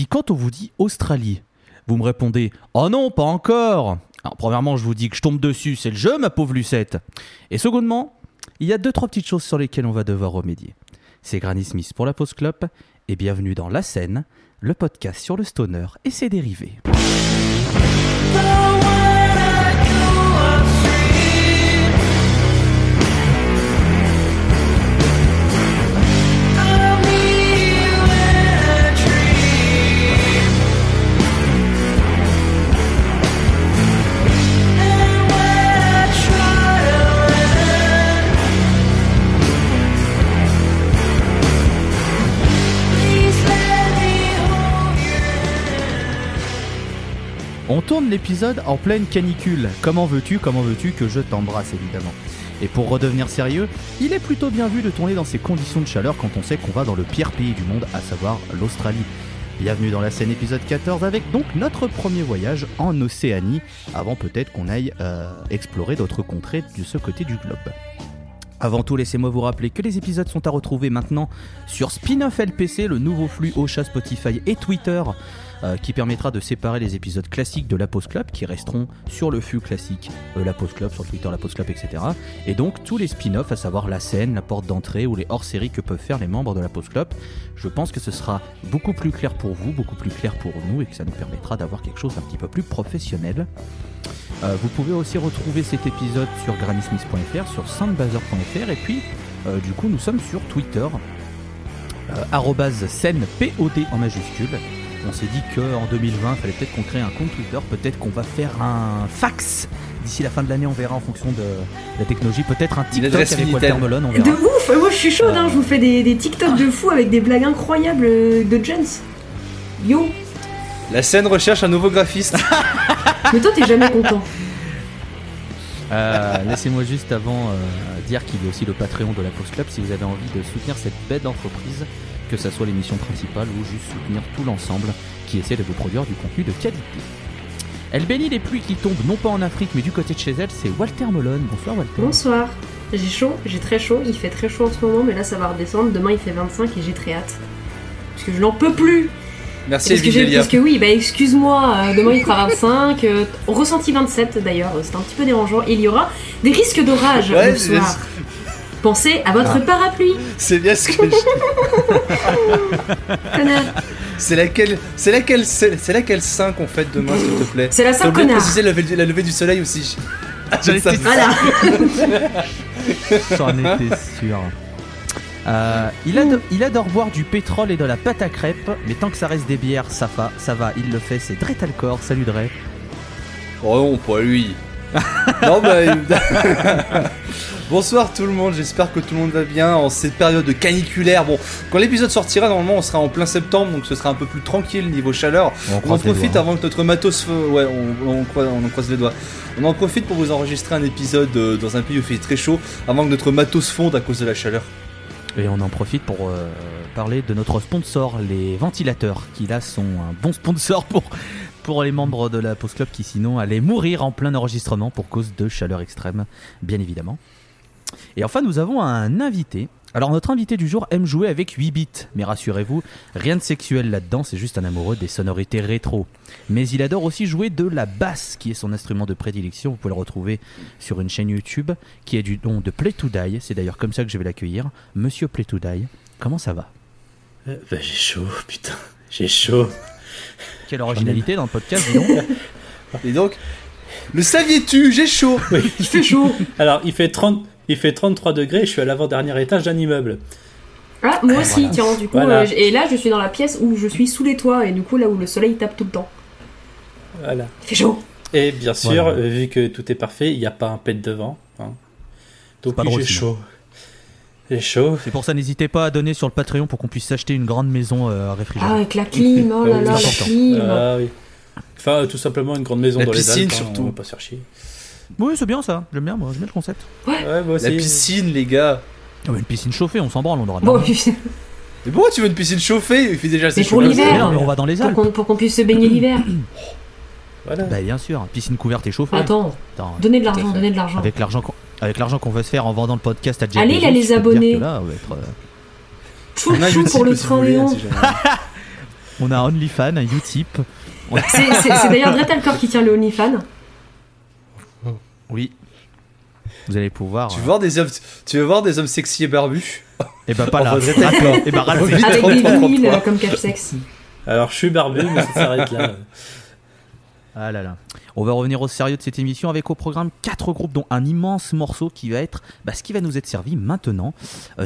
si quand on vous dit Australie, vous me répondez « Oh non, pas encore !» Alors premièrement, je vous dis que je tombe dessus, c'est le jeu, ma pauvre Lucette. Et secondement, il y a 2-3 petites choses sur lesquelles on va devoir remédier. C'est Granny Smith pour la pause clope et bienvenue dans La Scène, le podcast sur le stoner et ses dérivés. On tourne l'épisode en pleine canicule. Comment veux-tu que je t'embrasse, évidemment. Et pour redevenir sérieux, il est plutôt bien vu de tourner dans ces conditions de chaleur quand on sait qu'on va dans le pire pays du monde, à savoir l'Australie. Bienvenue dans La Scène épisode 14 avec donc notre premier voyage en Océanie, avant peut-être qu'on aille explorer d'autres contrées de ce côté du globe. Avant tout, laissez-moi vous rappeler que les épisodes sont à retrouver maintenant sur Spin-Off LPC, le nouveau flux Ocha, Spotify et Twitter, qui permettra de séparer les épisodes classiques de la Pause Club, qui resteront sur le flux classique, la Pause Club, sur Twitter, la Pause Club, etc. Et donc tous les spin-offs, à savoir La Scène, la porte d'entrée ou les hors-séries que peuvent faire les membres de la Pause Club. Je pense que ce sera beaucoup plus clair pour vous, beaucoup plus clair pour nous, et que ça nous permettra d'avoir quelque chose d'un petit peu plus professionnel. Vous pouvez aussi retrouver cet épisode sur granysmith.fr, sur soundbazer.fr et puis du coup nous sommes sur Twitter @scènepod en majuscule. On s'est dit qu'en 2020 il fallait peut-être qu'on crée un compte Twitter, peut-être qu'on va faire un fax d'ici la fin de l'année, on verra en fonction de la technologie, peut-être un TikTok avec Walter Melon, on verra. De ouf, moi je suis chaude, je vous fais des TikTok de fou avec des blagues incroyables de Jones. Yo, La Scène recherche un nouveau graphiste. Mais toi t'es jamais content. Laissez-moi juste avant dire qu'il y a aussi le Patreon de la Pause Club si vous avez envie de soutenir cette belle entreprise, que ça soit l'émission principale ou juste soutenir tout l'ensemble qui essaie de vous produire du contenu de qualité. Elle bénit les pluies qui tombent non pas en Afrique mais du côté de chez elle, c'est Walter Melon. Bonsoir Walter. Bonsoir, j'ai chaud, j'ai très chaud, il fait très chaud en ce moment mais là ça va redescendre, demain il fait 25 et j'ai très hâte. Parce que je n'en peux plus. Merci Evidelia. Parce que oui, bah excuse-moi, demain il fera 25, ressenti 27 d'ailleurs, c'est un petit peu dérangeant. Il y aura des risques d'orage le soir. Pensez à votre parapluie. C'est bien ce que je... C'est laquelle 5 on fête demain, s'il te plaît. C'est la 5, connard. Préciser la levée du soleil aussi. J'en étais sûr. J'en étais sûr. Il adore boire du pétrole et de la pâte à crêpes, mais tant que ça reste des bières, ça va, il le fait, c'est Dre Talcor, salut Dre. Oh non, pas lui. Non, bah... Bonsoir tout le monde, j'espère que tout le monde va bien en cette période caniculaire. Bon, quand l'épisode sortira, normalement on sera en plein septembre, donc ce sera un peu plus tranquille niveau chaleur. On en profite avant que notre matos... Ouais, on croise les doigts. On en profite pour vous enregistrer un épisode dans un pays où il fait très chaud, avant que notre matos fonde à cause de la chaleur. Et on en profite pour parler de notre sponsor, les ventilateurs, qui là sont un bon sponsor pour les membres de la Pause Club qui sinon allaient mourir en plein enregistrement pour cause de chaleur extrême, bien évidemment. Et enfin, nous avons un invité. Alors, notre invité du jour aime jouer avec 8 bits, mais rassurez-vous, rien de sexuel là-dedans, c'est juste un amoureux des sonorités rétro. Mais il adore aussi jouer de la basse, qui est son instrument de prédilection. Vous pouvez le retrouver sur une chaîne YouTube qui est du nom de Play to Die. C'est d'ailleurs comme ça que je vais l'accueillir. Monsieur Play to Die, comment ça va ? J'ai chaud, putain, j'ai chaud. Quelle originalité dans le podcast, dis donc. Et donc, le saviez-tu ? J'ai chaud. Oui. Il fait chaud. Alors, Il fait 33 degrés et je suis à l'avant-dernier étage d'un immeuble. Ah, moi aussi, voilà. Tiens, du coup, voilà. Et là, je suis dans la pièce où je suis sous les toits, et du coup, là où le soleil tape tout le temps. Voilà. Il fait chaud. Et bien sûr, vu que tout est parfait, il n'y a pas un pet de vent. Hein. Donc, j'ai chaud. J'ai chaud. C'est pour ça, n'hésitez pas à donner sur le Patreon pour qu'on puisse s'acheter une grande maison réfrigérée. Ah, avec la clim, oh là là, la clim. Ah oui. Enfin, tout simplement, une grande maison la dans piscine, les Alpes, surtout. On va pas se faire chier. Oui, c'est bien ça, j'aime bien, moi, j'aime bien le concept. Ouais, moi aussi. La piscine, les gars. Oh, mais une piscine chauffée, on s'en branle, on aura bon, piscine. Mais pourquoi tu veux une piscine chauffée ? Il fait déjà assez chaud. Pour l'hiver, on va dans les Alpes. Pour qu'on puisse se baigner l'hiver. Voilà. Bah, bien sûr, piscine couverte et chauffée. Attends, donnez de l'argent, donnez de l'argent. Avec l'argent qu'on va se faire en vendant le podcast à Jeff. Allez, là, les abonnés. Là, on va être. Chou pour le train et on. on a un Onlyfan, un Utip. C'est d'ailleurs Dretalcor qui tient le Onlyfan. Oui. Vous allez pouvoir. Tu veux voir des hommes sexy et barbus? Et bah pas là. Et bah raté. Avec des vinyles comme cache-sexe. Alors je suis barbu, mais ça s'arrête là. Ah là là. On va revenir au sérieux de cette émission avec au programme 4 groupes dont un immense morceau qui va être ce qui va nous être servi maintenant.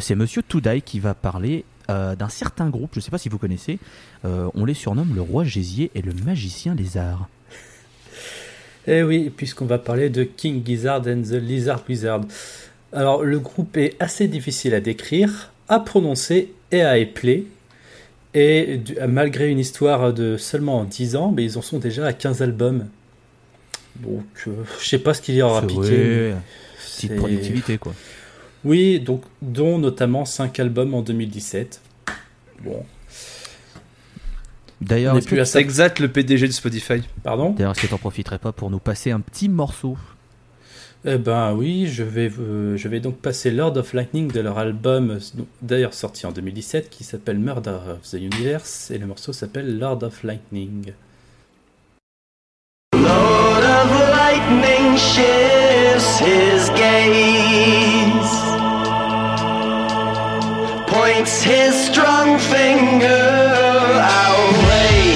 C'est Monsieur Toudaï qui va parler d'un certain groupe, je ne sais pas si vous connaissez, on les surnomme le Roi Gésier et le Magicien Lézard. Eh oui, puisqu'on va parler de King Gizzard and the Lizard Wizard. Alors le groupe est assez difficile à décrire, à prononcer et à épeler. Et malgré une histoire de seulement 10 ans, mais ils en sont déjà à 15 albums. Donc, je sais pas ce qu'il y aura piqué. C'est petite productivité, quoi. Oui, donc, dont notamment 5 albums en 2017. Bon. D'ailleurs, on n'est plus assez exact le PDG de Spotify. Pardon ? D'ailleurs, est-ce que t'en profiterais pas pour nous passer un petit morceau ? Eh ben oui, je vais donc passer Lord of Lightning de leur album, d'ailleurs sorti en 2017, qui s'appelle Murder of the Universe, et le morceau s'appelle Lord of Lightning. Lord of Lightning shifts his gaze, points his strong finger our way.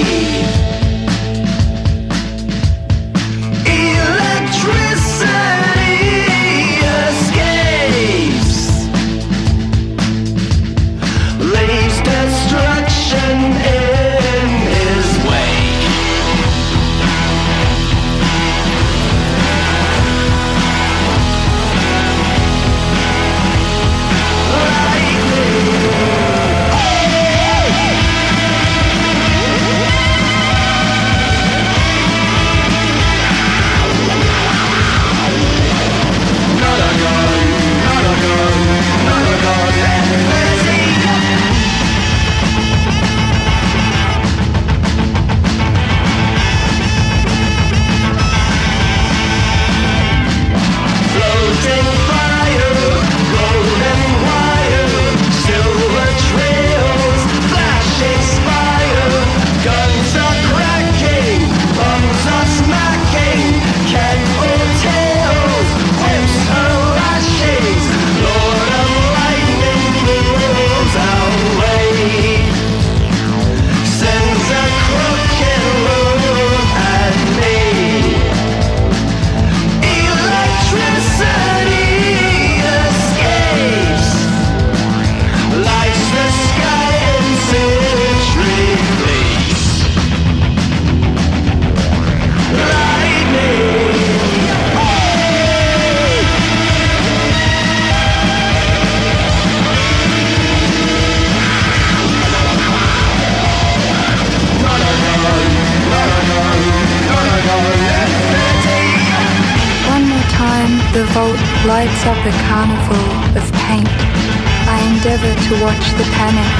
Lights up a carnival of paint. I endeavour to watch the panic,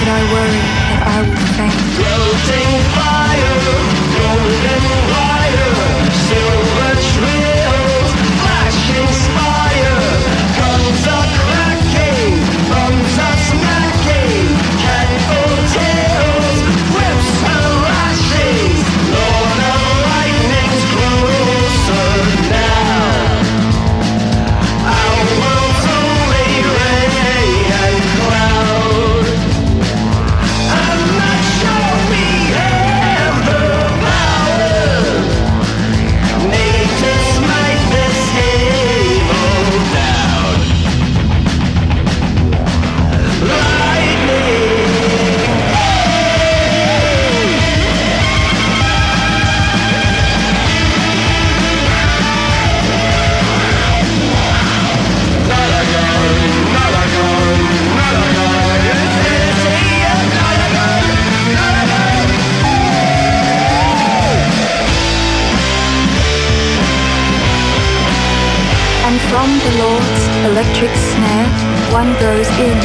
but I worry that I will faint. Floating fire, golden wire, silver trills, flashing spire. Guns are cracking, bombs are smacking, cannonball tails, whips are lashings. Lord of Lightning's closer now. From the Lord's electric snare, one goes in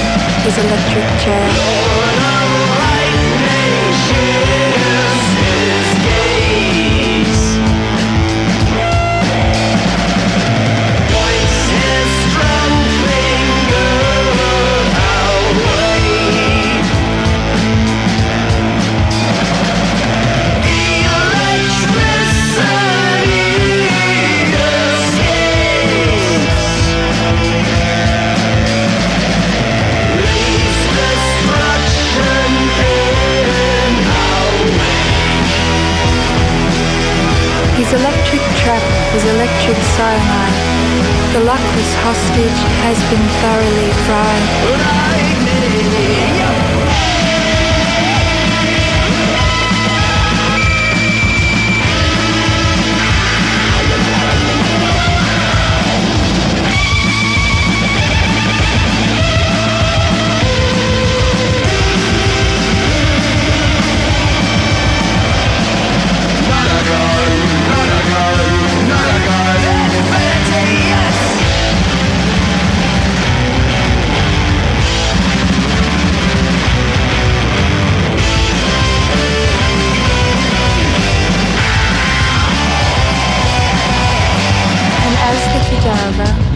his electric chair. Lord of Lightning shifts his gaze, points his strong finger our way. is electric cyanide. The luckless hostage has been thoroughly fried.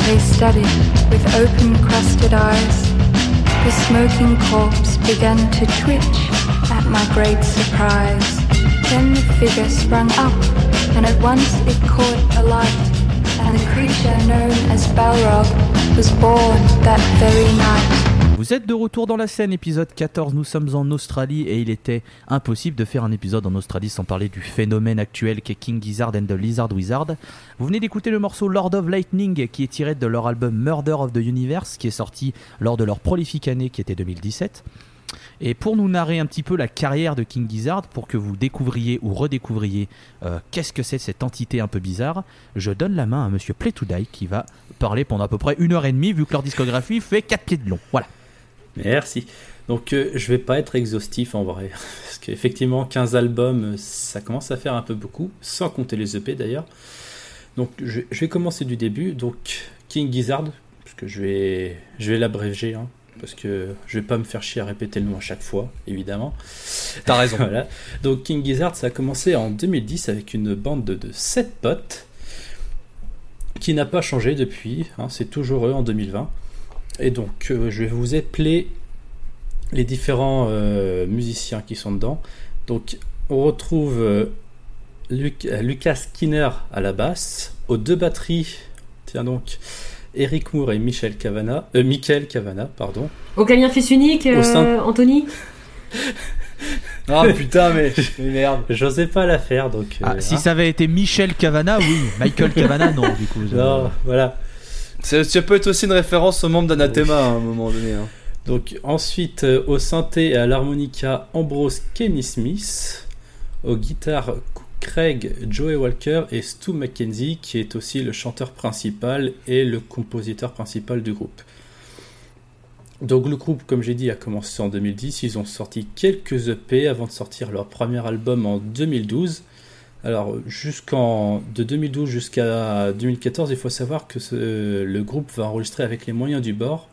They studied with open-crusted eyes. The smoking corpse began to twitch at my great surprise. Then the figure sprung up, and at once it caught a light, and the creature known as Balrog was born that very night. Vous êtes de retour dans la scène, épisode 14, nous sommes en Australie et il était impossible de faire un épisode en Australie sans parler du phénomène actuel qu'est King Gizzard and the Lizard Wizard. Vous venez d'écouter le morceau Lord of Lightning qui est tiré de leur album Murder of the Universe qui est sorti lors de leur prolifique année qui était 2017. Et pour nous narrer un petit peu la carrière de King Gizzard, pour que vous découvriez ou redécouvriez qu'est-ce que c'est cette entité un peu bizarre, je donne la main à monsieur Play to Die qui va parler pendant à peu près 1h30 vu que leur discographie fait 4 pieds de long, voilà. Merci. Donc je vais pas être exhaustif en vrai, parce qu'effectivement 15 albums, ça commence à faire un peu beaucoup, sans compter les EP d'ailleurs. Donc je vais commencer du début. Donc King Gizzard, parce que je vais l'abréger, hein, parce que je vais pas me faire chier à répéter le nom à chaque fois, évidemment. T'as raison. Voilà. Donc King Gizzard, ça a commencé en 2010 avec une bande de 7 potes, qui n'a pas changé depuis, hein, c'est toujours eux en 2020. Et donc je vais vous épeler les différents musiciens qui sont dedans. Donc on retrouve Lucas Skinner à la basse, aux deux batteries, tiens donc, Eric Moore et Michael Cavanagh. Au clavier-fils unique, Anthony. Ah putain mais merde, j'osais pas la faire donc. Ah, si ça avait été Michel Cavanagh, oui, Michael Cavanagh non du coup. Non, voilà. Ça peut être aussi une référence aux membres d'Anathema, oui. À un moment donné. Hein. Donc, ensuite, au synthé et à l'harmonica, Ambrose Kenny Smith. Aux guitares, Craig Joey Walker et Stu McKenzie, qui est aussi le chanteur principal et le compositeur principal du groupe. Donc, le groupe, comme j'ai dit, a commencé en 2010. Ils ont sorti quelques EP avant de sortir leur premier album en 2012. Alors, de 2012 jusqu'à 2014, il faut savoir que le groupe va enregistrer avec les moyens du bord.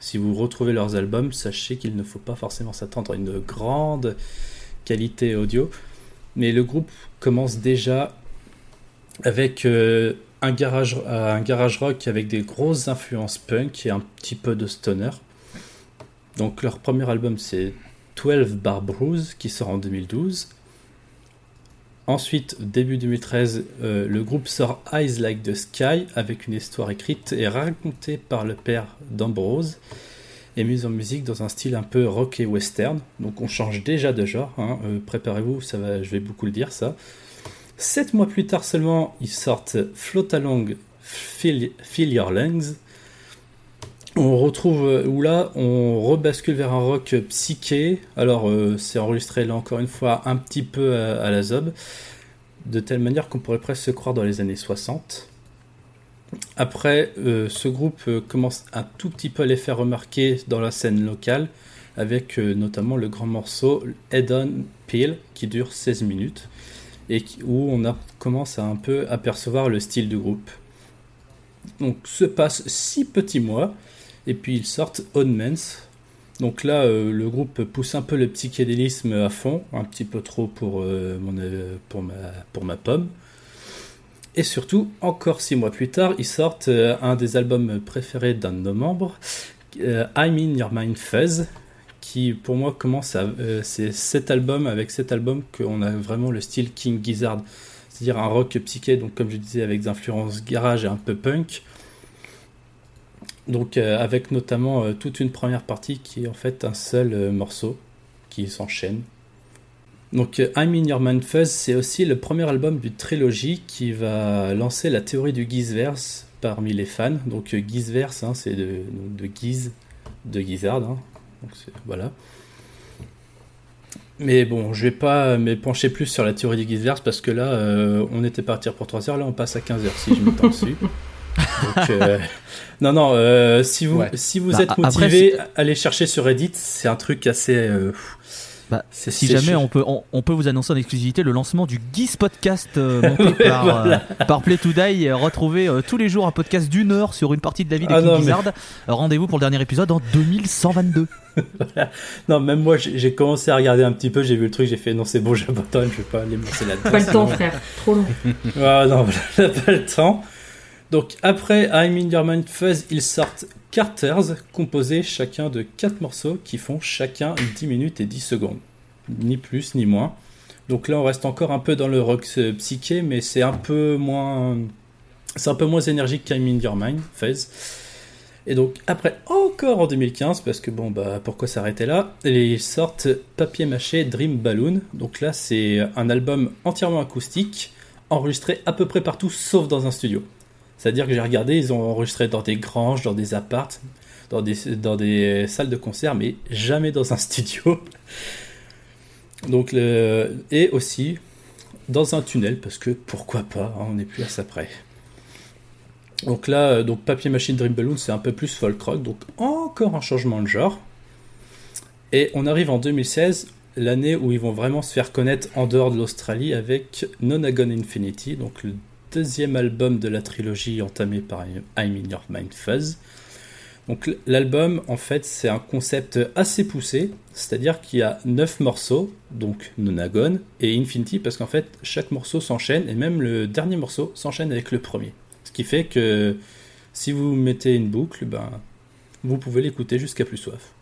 Si vous retrouvez leurs albums, sachez qu'il ne faut pas forcément s'attendre à une grande qualité audio. Mais le groupe commence déjà avec un garage rock avec des grosses influences punk et un petit peu de stoner. Donc, leur premier album, c'est 12 Bar Blues, qui sort en 2012. Ensuite, début 2013, le groupe sort Eyes Like the Sky avec une histoire écrite et racontée par le père d'Ambrose et mise en musique dans un style un peu rock et western. Donc on change déjà de genre, hein. Préparez-vous, je vais beaucoup le dire ça. 7 mois plus tard seulement, ils sortent Float Along, Fill Your Lungs. On retrouve où là on rebascule vers un rock psyché. Alors c'est enregistré là encore une fois un petit peu à la zob, de telle manière qu'on pourrait presque se croire dans les années 60. Après ce groupe commence un tout petit peu à les faire remarquer dans la scène locale avec notamment le grand morceau Head on Pill qui dure 16 minutes et où on commence à un peu apercevoir le style du groupe. Donc se passent 6 petits mois. Et puis ils sortent Oddments. Donc là, le groupe pousse un peu le psychédélisme à fond, un petit peu trop pour ma pomme. Et surtout, encore 6 mois plus tard, ils sortent un des albums préférés d'un de nos membres, I'm in Your Mind Fuzz, qui pour moi commence à. C'est cet album qu'on a vraiment le style King Gizzard, c'est-à-dire un rock psyché, donc comme je disais, avec des influences garage et un peu punk. Donc avec notamment toute une première partie qui est en fait un seul morceau qui s'enchaîne. Donc I'm in Your Mind Fuzz, c'est aussi le premier album d'une trilogie qui va lancer la théorie du Gizverse parmi les fans. Donc Gizverse, hein, c'est de Giz, de Gizzard. Hein. Donc, voilà. Mais bon, je vais pas m'épancher plus sur la théorie du Gizverse parce que là, on était parti pour 3 heures, là on passe à 15 heures si je m'étends dessus. Donc, non, si vous êtes motivé, après, allez chercher sur Reddit, c'est un truc assez... si jamais on peut vous annoncer en exclusivité le lancement du Giz Podcast monté par Play to Die. Retrouvez tous les jours un podcast d'une heure sur une partie de la vie de King Gizzard. Mais... Rendez-vous pour le dernier épisode en 2122. Voilà. Non, même moi j'ai commencé à regarder un petit peu, j'ai vu le truc, j'ai fait non, c'est bon, j'abandonne, je vais pas aller me lancer là-dedans. Pas le temps, frère, trop long. Non, voilà, pas le temps. Donc après I'm in Your Mind Fuzz, ils sortent Carters, composés chacun de 4 morceaux qui font chacun 10 minutes et 10 secondes. Ni plus ni moins. Donc là on reste encore un peu dans le rock psyché, mais c'est un peu moins énergique qu'Im in Your Mind Fuzz. Et donc après, encore en 2015, parce que bon bah pourquoi s'arrêter là, ils sortent Papier Mâché Dream Balloon. Donc là c'est un album entièrement acoustique, enregistré à peu près partout sauf dans un studio. C'est-à-dire que j'ai regardé, ils ont enregistré dans des granges, dans des appartes, dans des salles de concert, mais jamais dans un studio. Donc, et aussi dans un tunnel, parce que pourquoi pas, hein, on n'est plus à ça près. Donc là, Papier Mâché Dream Balloon, c'est un peu plus folk rock, donc encore un changement de genre. Et on arrive en 2016, l'année où ils vont vraiment se faire connaître en dehors de l'Australie avec Nonagon Infinity, donc le deuxième album de la trilogie entamée par I'm in Your Mind Fuzz. Donc l'album, en fait, c'est un concept assez poussé, c'est-à-dire qu'il y a 9 morceaux, donc Nonagon et Infinity, parce qu'en fait, chaque morceau s'enchaîne, et même le dernier morceau s'enchaîne avec le premier. Ce qui fait que si vous mettez une boucle, vous pouvez l'écouter jusqu'à plus soif,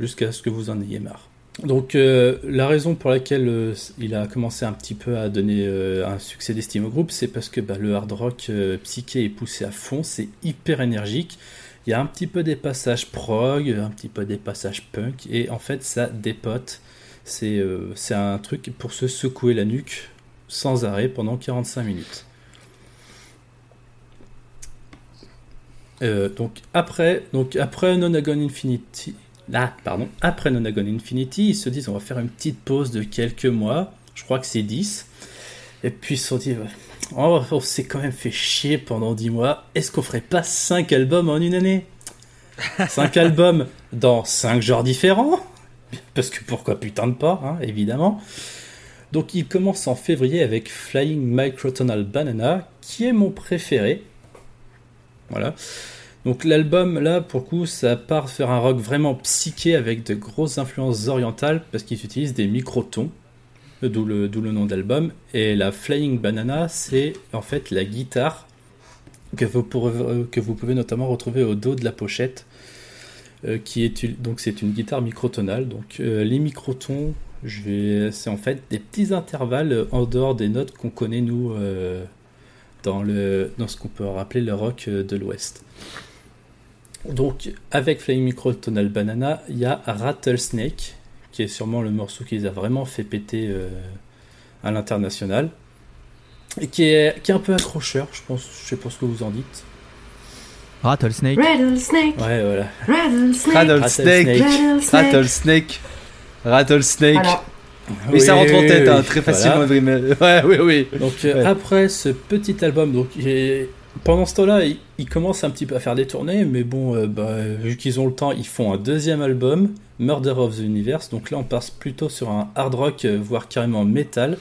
jusqu'à ce que vous en ayez marre. Donc la raison pour laquelle il a commencé un petit peu à donner un succès d'estime au groupe, c'est parce que le hard rock psyché est poussé à fond, c'est hyper énergique, il y a un petit peu des passages prog, un petit peu des passages punk, et en fait ça dépote, c'est un truc pour se secouer la nuque sans arrêt pendant 45 minutes. Donc après Nonagon Infinity... Après Nonagon Infinity, ils se disent on va faire une petite pause de quelques mois, je crois que c'est 10, et puis ils se sont dit on s'est quand même fait chier pendant 10 mois, est-ce qu'on ferait pas 5 albums en une année ? 5 albums dans 5 genres différents ? Parce que pourquoi putain de pas, hein, évidemment. Donc ils commencent en février avec Flying Microtonal Banana, qui est mon préféré. Voilà. Donc l'album, là, pour le coup, ça part faire un rock vraiment psyché avec de grosses influences orientales parce qu'ils utilisent des microtons, d'où le nom d'album. Et la Flying Banana, c'est en fait la guitare que vous pouvez notamment retrouver au dos de la pochette. Donc c'est une guitare microtonale. Donc les microtons, c'est en fait des petits intervalles en dehors des notes qu'on connaît, nous, dans ce qu'on peut rappeler le rock de l'Ouest. Donc, avec Flying Microtonal Banana, il y a Rattlesnake, qui est sûrement le morceau qui les a vraiment fait péter à l'international, et qui est un peu accrocheur, je pense. Je sais pas ce que vous en dites. Rattlesnake. Rattlesnake. Ouais, voilà. Rattlesnake. Rattlesnake. Rattlesnake. Rattlesnake. Alors. Mais oui, ça rentre en tête, hein, très facilement. Voilà. Oui. Donc, après ce petit album, donc pendant ce temps-là, ils commencent un petit peu à faire des tournées, mais bon, vu qu'ils ont le temps, ils font un deuxième album, Murder of the Universe. Donc là, on passe plutôt sur un hard rock, voire carrément métal.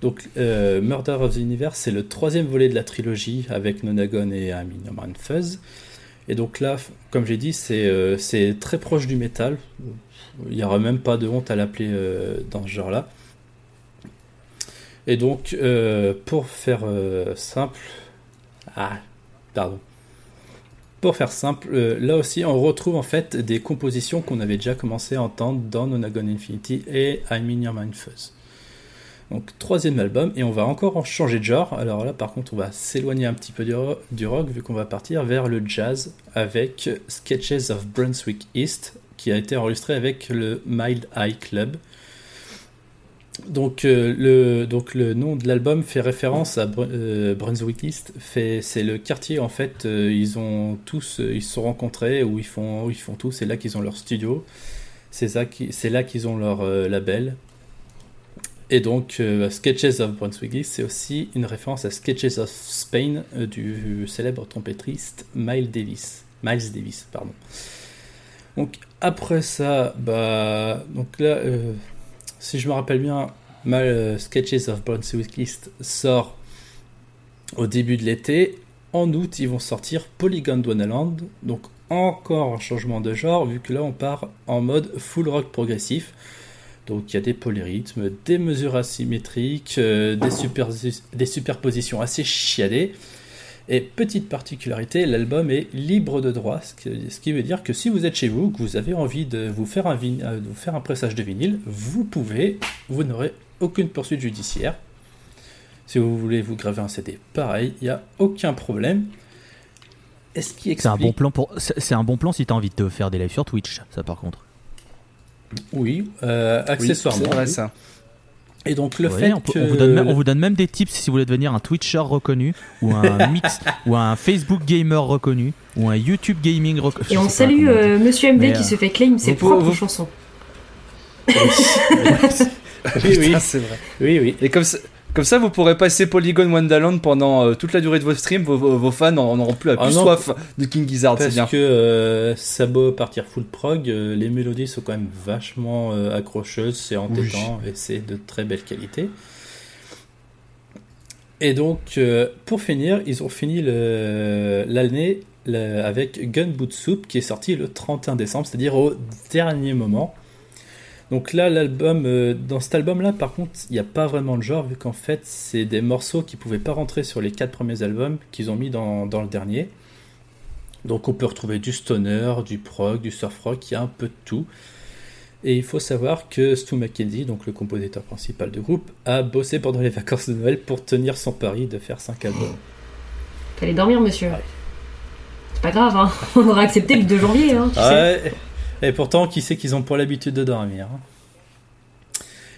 Donc, Murder of the Universe, c'est le troisième volet de la trilogie avec Nonagon et I'm in Your Mind Fuzz. Et donc là, comme j'ai dit, c'est très proche du métal. Il n'y aura même pas de honte à l'appeler dans ce genre-là. Et donc, pour faire simple, là aussi on retrouve en fait des compositions qu'on avait déjà commencé à entendre dans Nonagon Infinity et I'm in Your Mind Fuzz. Donc troisième album, et on va encore en changer de genre. Alors là par contre on va s'éloigner un petit peu du rock, vu qu'on va partir vers le jazz avec Sketches of Brunswick East, qui a été enregistré avec le Mild Eye Club. Donc le nom de l'album fait référence à Brunswick East. C'est le quartier en fait. Ils se sont rencontrés où ils font tout. C'est là qu'ils ont leur studio. C'est là qu'ils ont leur label. Et donc Sketches of Brunswick East, c'est aussi une référence à Sketches of Spain du célèbre trompettiste Miles Davis. Donc après ça, si je me rappelle bien, Sketches of Brunswick East sort au début de l'été. En août, ils vont sortir Polygondwanaland. Donc encore un changement de genre, vu que là, on part en mode full rock progressif. Donc il y a des polyrythmes, des mesures asymétriques, des superpositions assez chiadées. Et petite particularité, l'album est libre de droit, ce qui veut dire que si vous êtes chez vous, que vous avez envie de vous faire un pressage de vinyle, vous pouvez, vous n'aurez aucune poursuite judiciaire. Si vous voulez vous graver un CD, pareil, il n'y a aucun problème. Est-ce qu'il explique... C'est un bon plan si tu as envie de te faire des lives sur Twitch, ça par contre. Oui, accessoirement. Oui, c'est vrai ça. Et donc le fait que... on vous donne même des tips si vous voulez devenir un Twitcher reconnu ou un mix ou un Facebook gamer reconnu ou un YouTube gaming reconnu. Et on salue Monsieur MV qui se fait claim ses propres chansons. Oui, c'est vrai. Oui. Et comme ça vous pourrez passer Polygondwanaland pendant toute la durée de votre stream. Vos fans n'auront plus soif de King Gizzard. Parce que ça beau partir full prog, les mélodies sont quand même vachement accrocheuses, c'est entêtant et c'est de très belle qualité. Et donc pour finir, ils ont fini l'année avec Gumboot Soup qui est sorti le 31 décembre, c'est-à-dire au dernier moment. Donc là, dans cet album-là, par contre, il n'y a pas vraiment de genre, vu qu'en fait, c'est des morceaux qui ne pouvaient pas rentrer sur les 4 premiers albums qu'ils ont mis dans le dernier. Donc on peut retrouver du stoner, du prog, du surf rock, il y a un peu de tout. Et il faut savoir que Stu McKenzie, donc le compositeur principal du groupe, a bossé pendant les vacances de Noël pour tenir son pari de faire 5 albums. T'allais dormir, monsieur. Ouais. C'est pas grave, hein. On aura accepté le 2 janvier, hein, tu sais. Et pourtant, qui sait qu'ils ont pour l'habitude de dormir.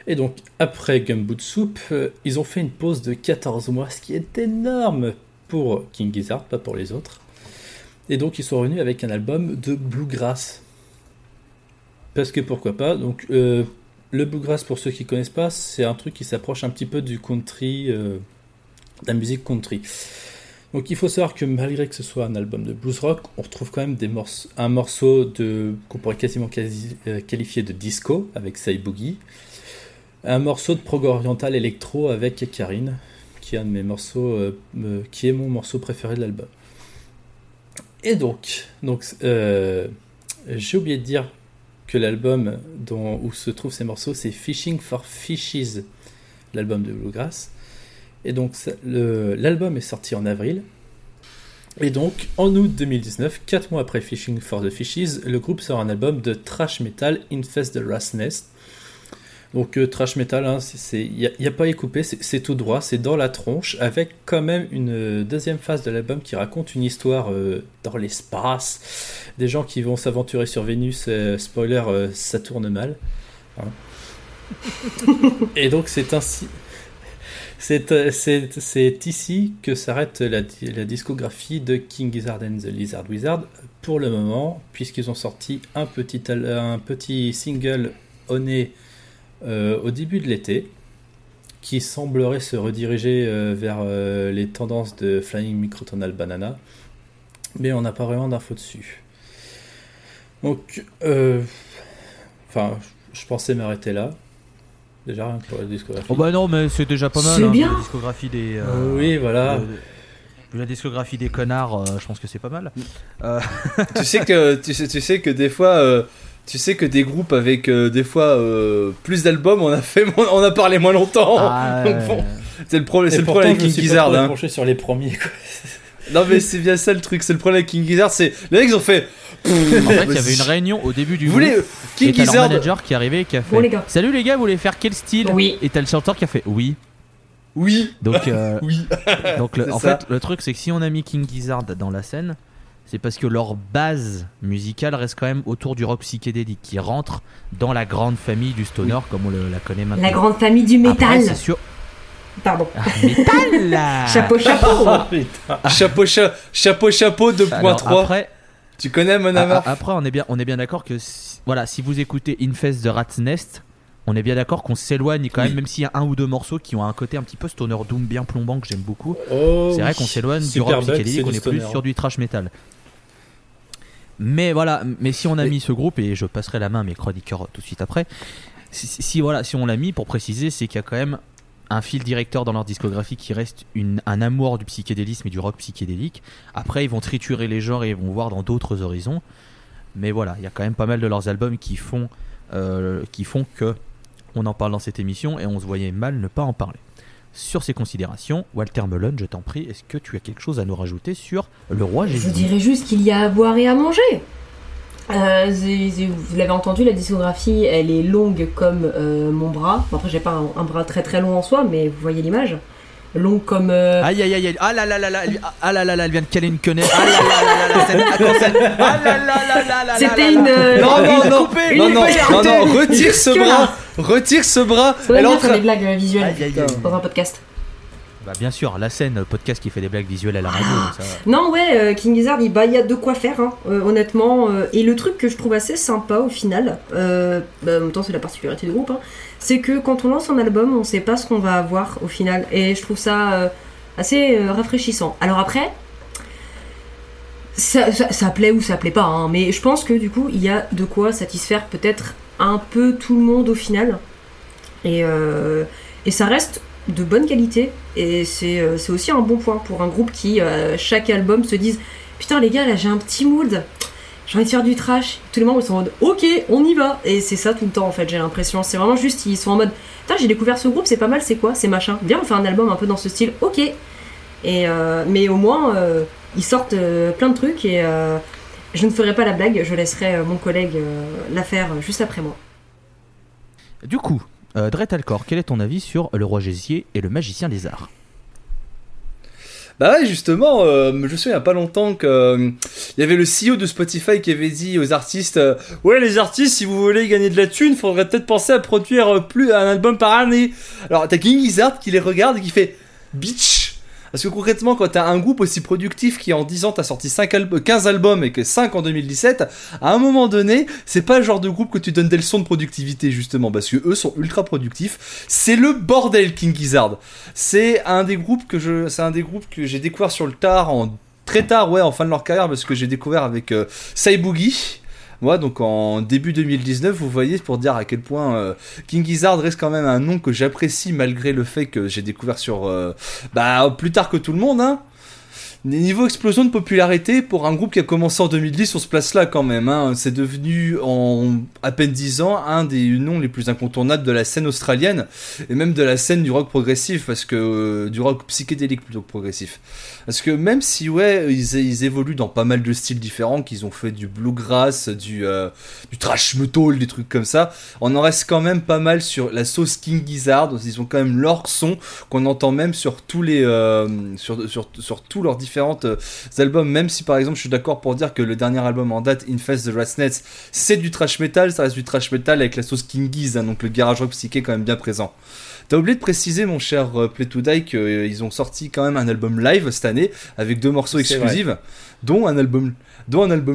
Et donc, après Gumboot Soup, ils ont fait une pause de 14 mois, ce qui est énorme pour King Gizzard, pas pour les autres. Et donc, ils sont revenus avec un album de bluegrass. Parce que pourquoi pas. Donc, le bluegrass, pour ceux qui ne connaissent pas, c'est un truc qui s'approche un petit peu du country, de la musique country. Donc il faut savoir que malgré que ce soit un album de blues rock, on retrouve quand même un morceau qu'on pourrait quasiment qualifier de disco avec Cy Boogie, un morceau de prog oriental électro avec Karine, qui est un de mes morceaux, qui est mon morceau préféré de l'album. Et donc j'ai oublié de dire que l'album où se trouvent ces morceaux, c'est Fishing for Fishies, l'album de bluegrass. Et donc l'album est sorti en avril. Et donc en août 2019, 4 mois après Fishing for the Fishies, le groupe sort un album de thrash metal, Infest the Rats' Nest. Donc thrash metal, il n'y a pas à y couper, c'est tout droit, c'est dans la tronche, avec quand même une deuxième phase de l'album qui raconte une histoire dans l'espace, des gens qui vont s'aventurer sur Vénus, spoiler, ça tourne mal. Hein. Et donc c'est ainsi... C'est ici que s'arrête la discographie de King Gizzard and the Lizard Wizard pour le moment, puisqu'ils ont sorti un petit single au début de l'été qui semblerait se rediriger vers les tendances de Flying Microtonal Banana, mais on n'a pas vraiment d'infos dessus. Donc, je pensais m'arrêter là. Déjà rien que pour la discographie. Oh bah non, mais c'est déjà pas mal. C'est bien. La discographie des. Oui, voilà. La discographie des connards, je pense que c'est pas mal. Tu sais que des fois, tu sais que des groupes avec des fois plus d'albums, on a parlé moins longtemps. Ah, donc bon, c'est le problème. C'est pourtant, le problème avec King Gizzard. Hein. Penché sur les premiers. Quoi. Non mais c'est bien ça le truc, c'est le problème avec King Gizzard, c'est les mecs ils ont fait. En fait, il y avait une réunion au début du groupe. King Gizzard manager qui est arrivé et qui a fait. Bon, les gars. Salut les gars, vous voulez faire quel style ? Oui. Et t'as le chanteur qui a fait oui. Oui. Donc oui. Donc en fait, le truc c'est que si on a mis King Gizzard dans la scène, c'est parce que leur base musicale reste quand même autour du rock psychédélique qui rentre dans la grande famille du stoner, comme on la connaît maintenant. La grande famille du métal. Après, c'est sûr... Pardon. Ah, métal. Chapeau, chapeau. Ah. Chapeau 2.3. Après... Tu connais mon amour. Après, on est bien d'accord que voilà, si vous écoutez Infest the Rats' Nest, on est bien d'accord qu'on s'éloigne quand même, même s'il y a un ou deux morceaux qui ont un côté un petit peu stoner doom bien plombant que j'aime beaucoup. Oh, c'est vrai qu'on s'éloigne du rock psychédélique, on est plus sur du thrash metal. Mais voilà, mais si on a mis ce groupe, et je passerai la main à mes chroniqueurs tout de suite après, si on l'a mis, pour préciser, c'est qu'il y a quand même un fil directeur dans leur discographie qui reste un amour du psychédélisme et du rock psychédélique. Après, ils vont triturer les genres et ils vont voir dans d'autres horizons. Mais voilà, il y a quand même pas mal de leurs albums qui font que on en parle dans cette émission et on se voyait mal ne pas en parler. Sur ces considérations, Walter Melon, je t'en prie, est-ce que tu as quelque chose à nous rajouter sur Le Roi Jésus ? Je dirais juste qu'il y a à boire et à manger. Vous l'avez entendu, la discographie, elle est longue comme mon bras. Bon, après, j'ai pas un bras très très long en soi, mais vous voyez l'image. Long comme. Aïe aïe aïe. Ah là là là là. Ah là là là. Elle vient de caler une quenelle. Ah là là là là. Ah là là là là. C'était une. Non. Retire ce bras. Elle entre. Des blagues visuelles dans un podcast. Bah bien sûr, la scène podcast qui fait des blagues visuelles à la radio. Ça... Non ouais, King Gizzard, il y a de quoi faire, hein, honnêtement. Et le truc que je trouve assez sympa au final, en même temps c'est la particularité du groupe, hein, c'est que quand on lance un album, on sait pas ce qu'on va avoir au final. Et je trouve ça assez rafraîchissant. Alors après, ça plaît ou ça plaît pas, hein, mais je pense que du coup, il y a de quoi satisfaire peut-être un peu tout le monde au final. Et ça reste... de bonne qualité, et c'est aussi un bon point pour un groupe qui chaque album se dise putain les gars là j'ai un petit mood, j'ai envie de faire du trash, tous les membres ils sont en mode ok on y va, et c'est ça tout le temps en fait, j'ai l'impression, c'est vraiment juste ils sont en mode putain j'ai découvert ce groupe, c'est pas mal, c'est quoi, c'est machin, viens on fait un album un peu dans ce style, ok, et mais au moins ils sortent plein de trucs, et je ne ferai pas la blague, je laisserai mon collègue la faire juste après moi. Du coup Dretalcor, quel est ton avis sur Le Roi Gésier et le Magicien Lézard ? Bah ouais, justement, je me souviens il y a pas longtemps qu'il y avait le CEO de Spotify qui avait dit aux artistes « Ouais, les artistes, si vous voulez gagner de la thune, faudrait peut-être penser à produire plus un album par année. » Alors t'as King Gizzard qui les regarde et qui fait « Bitch !» Parce que concrètement, quand t'as un groupe aussi productif qui en 10 ans t'as sorti 15 albums et que 5 en 2017, à un moment donné, c'est pas le genre de groupe que tu donnes des leçons de productivité justement, parce que eux sont ultra productifs. C'est le bordel King Gizzard. C'est un des groupes que j'ai découvert sur le tard, très tard, ouais, en fin de leur carrière, parce que j'ai découvert avec Cy Boogie. Moi, donc en début 2019, vous voyez, pour dire à quel point King Gizzard reste quand même un nom que j'apprécie malgré le fait que j'ai découvert sur plus tard que tout le monde, hein. Niveau explosion de popularité, pour un groupe qui a commencé en 2010, on se place là quand même, hein. C'est devenu en à peine 10 ans un des noms les plus incontournables de la scène australienne et même de la scène du rock progressif, parce que du rock psychédélique plutôt que progressif. Parce que même si ouais, ils évoluent dans pas mal de styles différents, qu'ils ont fait du bluegrass, du thrash metal, des trucs comme ça, on en reste quand même pas mal sur la sauce King Gizzard. Ils ont quand même leur son qu'on entend même sur tous les sur tous leurs différentes albums, même si par exemple je suis d'accord pour dire que le dernier album en date, Infest the Rats' Nest, c'est du thrash metal, ça reste du thrash metal avec la sauce King Giz, hein, donc le garage rock psyché est quand même bien présent. T'as oublié de préciser, mon cher Play to Die, qu'ils ont sorti quand même un album live cette année avec 2 morceaux exclusifs, dont un album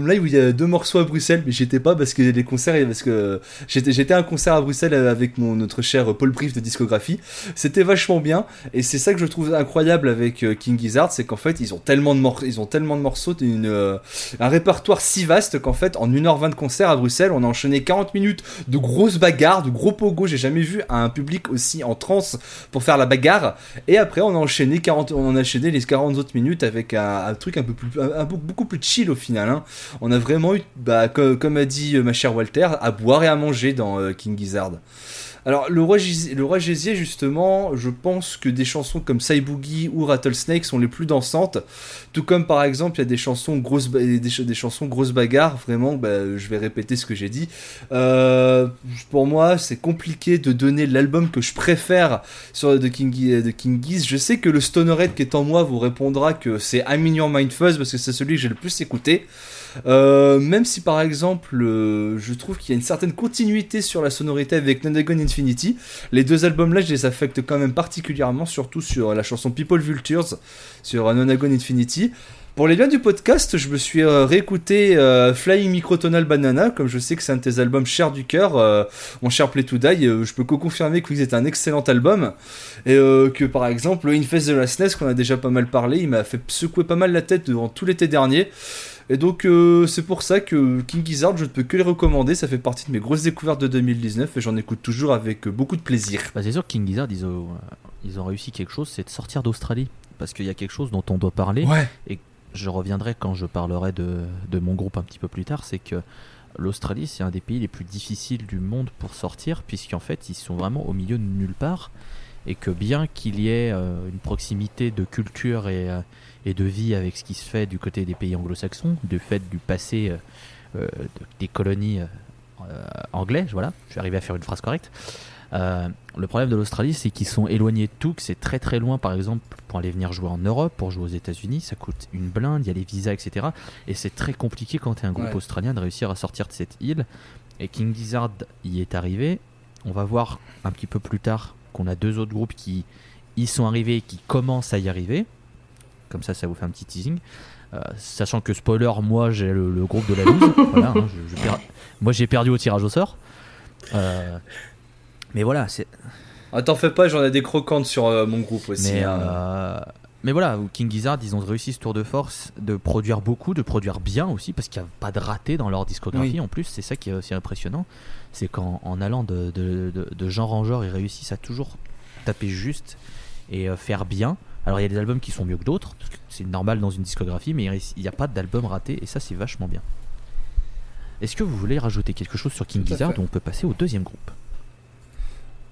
live où il y a 2 morceaux à Bruxelles, mais j'étais pas parce que les concerts, parce que j'étais à un concert à Bruxelles avec notre cher Paul Brief de Discographie, c'était vachement bien, et c'est ça que je trouve incroyable avec King Gizzard, c'est qu'en fait ils ont tellement de morceaux, un répertoire si vaste qu'en fait en 1h20 de concert à Bruxelles, on a enchaîné 40 minutes de grosses bagarres, de gros pogos, j'ai jamais vu un public aussi en transe pour faire la bagarre, et après on a enchaîné les 40 autres minutes avec un truc beaucoup plus chill au final, hein. On a vraiment eu, comme a dit ma chère Walter, à boire et à manger dans King Gizzard. Alors, le roi Gésier, justement, je pense que des chansons comme Cy Boogie ou Rattlesnake sont les plus dansantes. Tout comme, par exemple, il y a des chansons grosses bagarres. Vraiment, je vais répéter ce que j'ai dit. Pour moi, c'est compliqué de donner l'album que je préfère de King Giz. Je sais que le stonerhead qui est en moi vous répondra que c'est I'm in Your Mind Fuzz parce que c'est celui que j'ai le plus écouté. Même si par exemple je trouve qu'il y a une certaine continuité sur la sonorité avec Nonagon Infinity, les deux albums là je les affecte quand même particulièrement, surtout sur la chanson People Vultures sur Nonagon Infinity. Pour les liens du podcast, je me suis réécouté Flying Microtonal Banana, comme je sais que c'est un de tes albums chers du cœur, mon cher Play to Die, je peux confirmer que c'est un excellent album, et que par exemple Infest the Rats' Nest, qu'on a déjà pas mal parlé, il m'a fait secouer pas mal la tête durant tout l'été dernier, et donc c'est pour ça que King Gizzard, je ne peux que les recommander, ça fait partie de mes grosses découvertes de 2019, et j'en écoute toujours avec beaucoup de plaisir. Bah, c'est sûr que King Gizzard, ils ont réussi quelque chose, c'est de sortir d'Australie, parce qu'il y a quelque chose dont on doit parler, ouais. Et je reviendrai quand je parlerai de mon groupe un petit peu plus tard, c'est que l'Australie, c'est un des pays les plus difficiles du monde pour sortir, puisqu'en fait, ils sont vraiment au milieu de nulle part, et que bien qu'il y ait une proximité de culture et de vie avec ce qui se fait du côté des pays anglo-saxons, du fait du passé des colonies anglaises, voilà, je suis arrivé à faire une phrase correcte, le problème de l'Australie, c'est qu'ils sont éloignés de tout, que c'est très très loin, par exemple pour aller venir jouer en Europe, pour jouer aux États-Unis ça coûte une blinde, il y a les visas, etc. et c'est très compliqué quand t'es un groupe australien de réussir à sortir de cette île, et King Gizzard y est arrivé. On va voir un petit peu plus tard qu'on a deux autres groupes qui y sont arrivés, qui commencent à y arriver, comme ça vous fait un petit teasing. Sachant que spoiler, moi j'ai le groupe de la loose. Voilà, hein, moi j'ai perdu au tirage au sort. Mais voilà, c'est. Ah, t'en fais pas, j'en ai des croquantes sur mon groupe aussi. Mais voilà, King Gizzard, ils ont réussi ce tour de force de produire beaucoup, de produire bien aussi, parce qu'il n'y a pas de raté dans leur discographie. Oui. En plus, c'est ça qui est aussi impressionnant, c'est qu'en allant de genre en genre, ils réussissent à toujours taper juste et faire bien. Alors il y a des albums qui sont mieux que d'autres, parce que c'est normal dans une discographie, mais il n'y a pas d'album raté, et ça c'est vachement bien. Est-ce que vous voulez rajouter quelque chose sur King Gizzard, ou on peut passer au deuxième groupe ?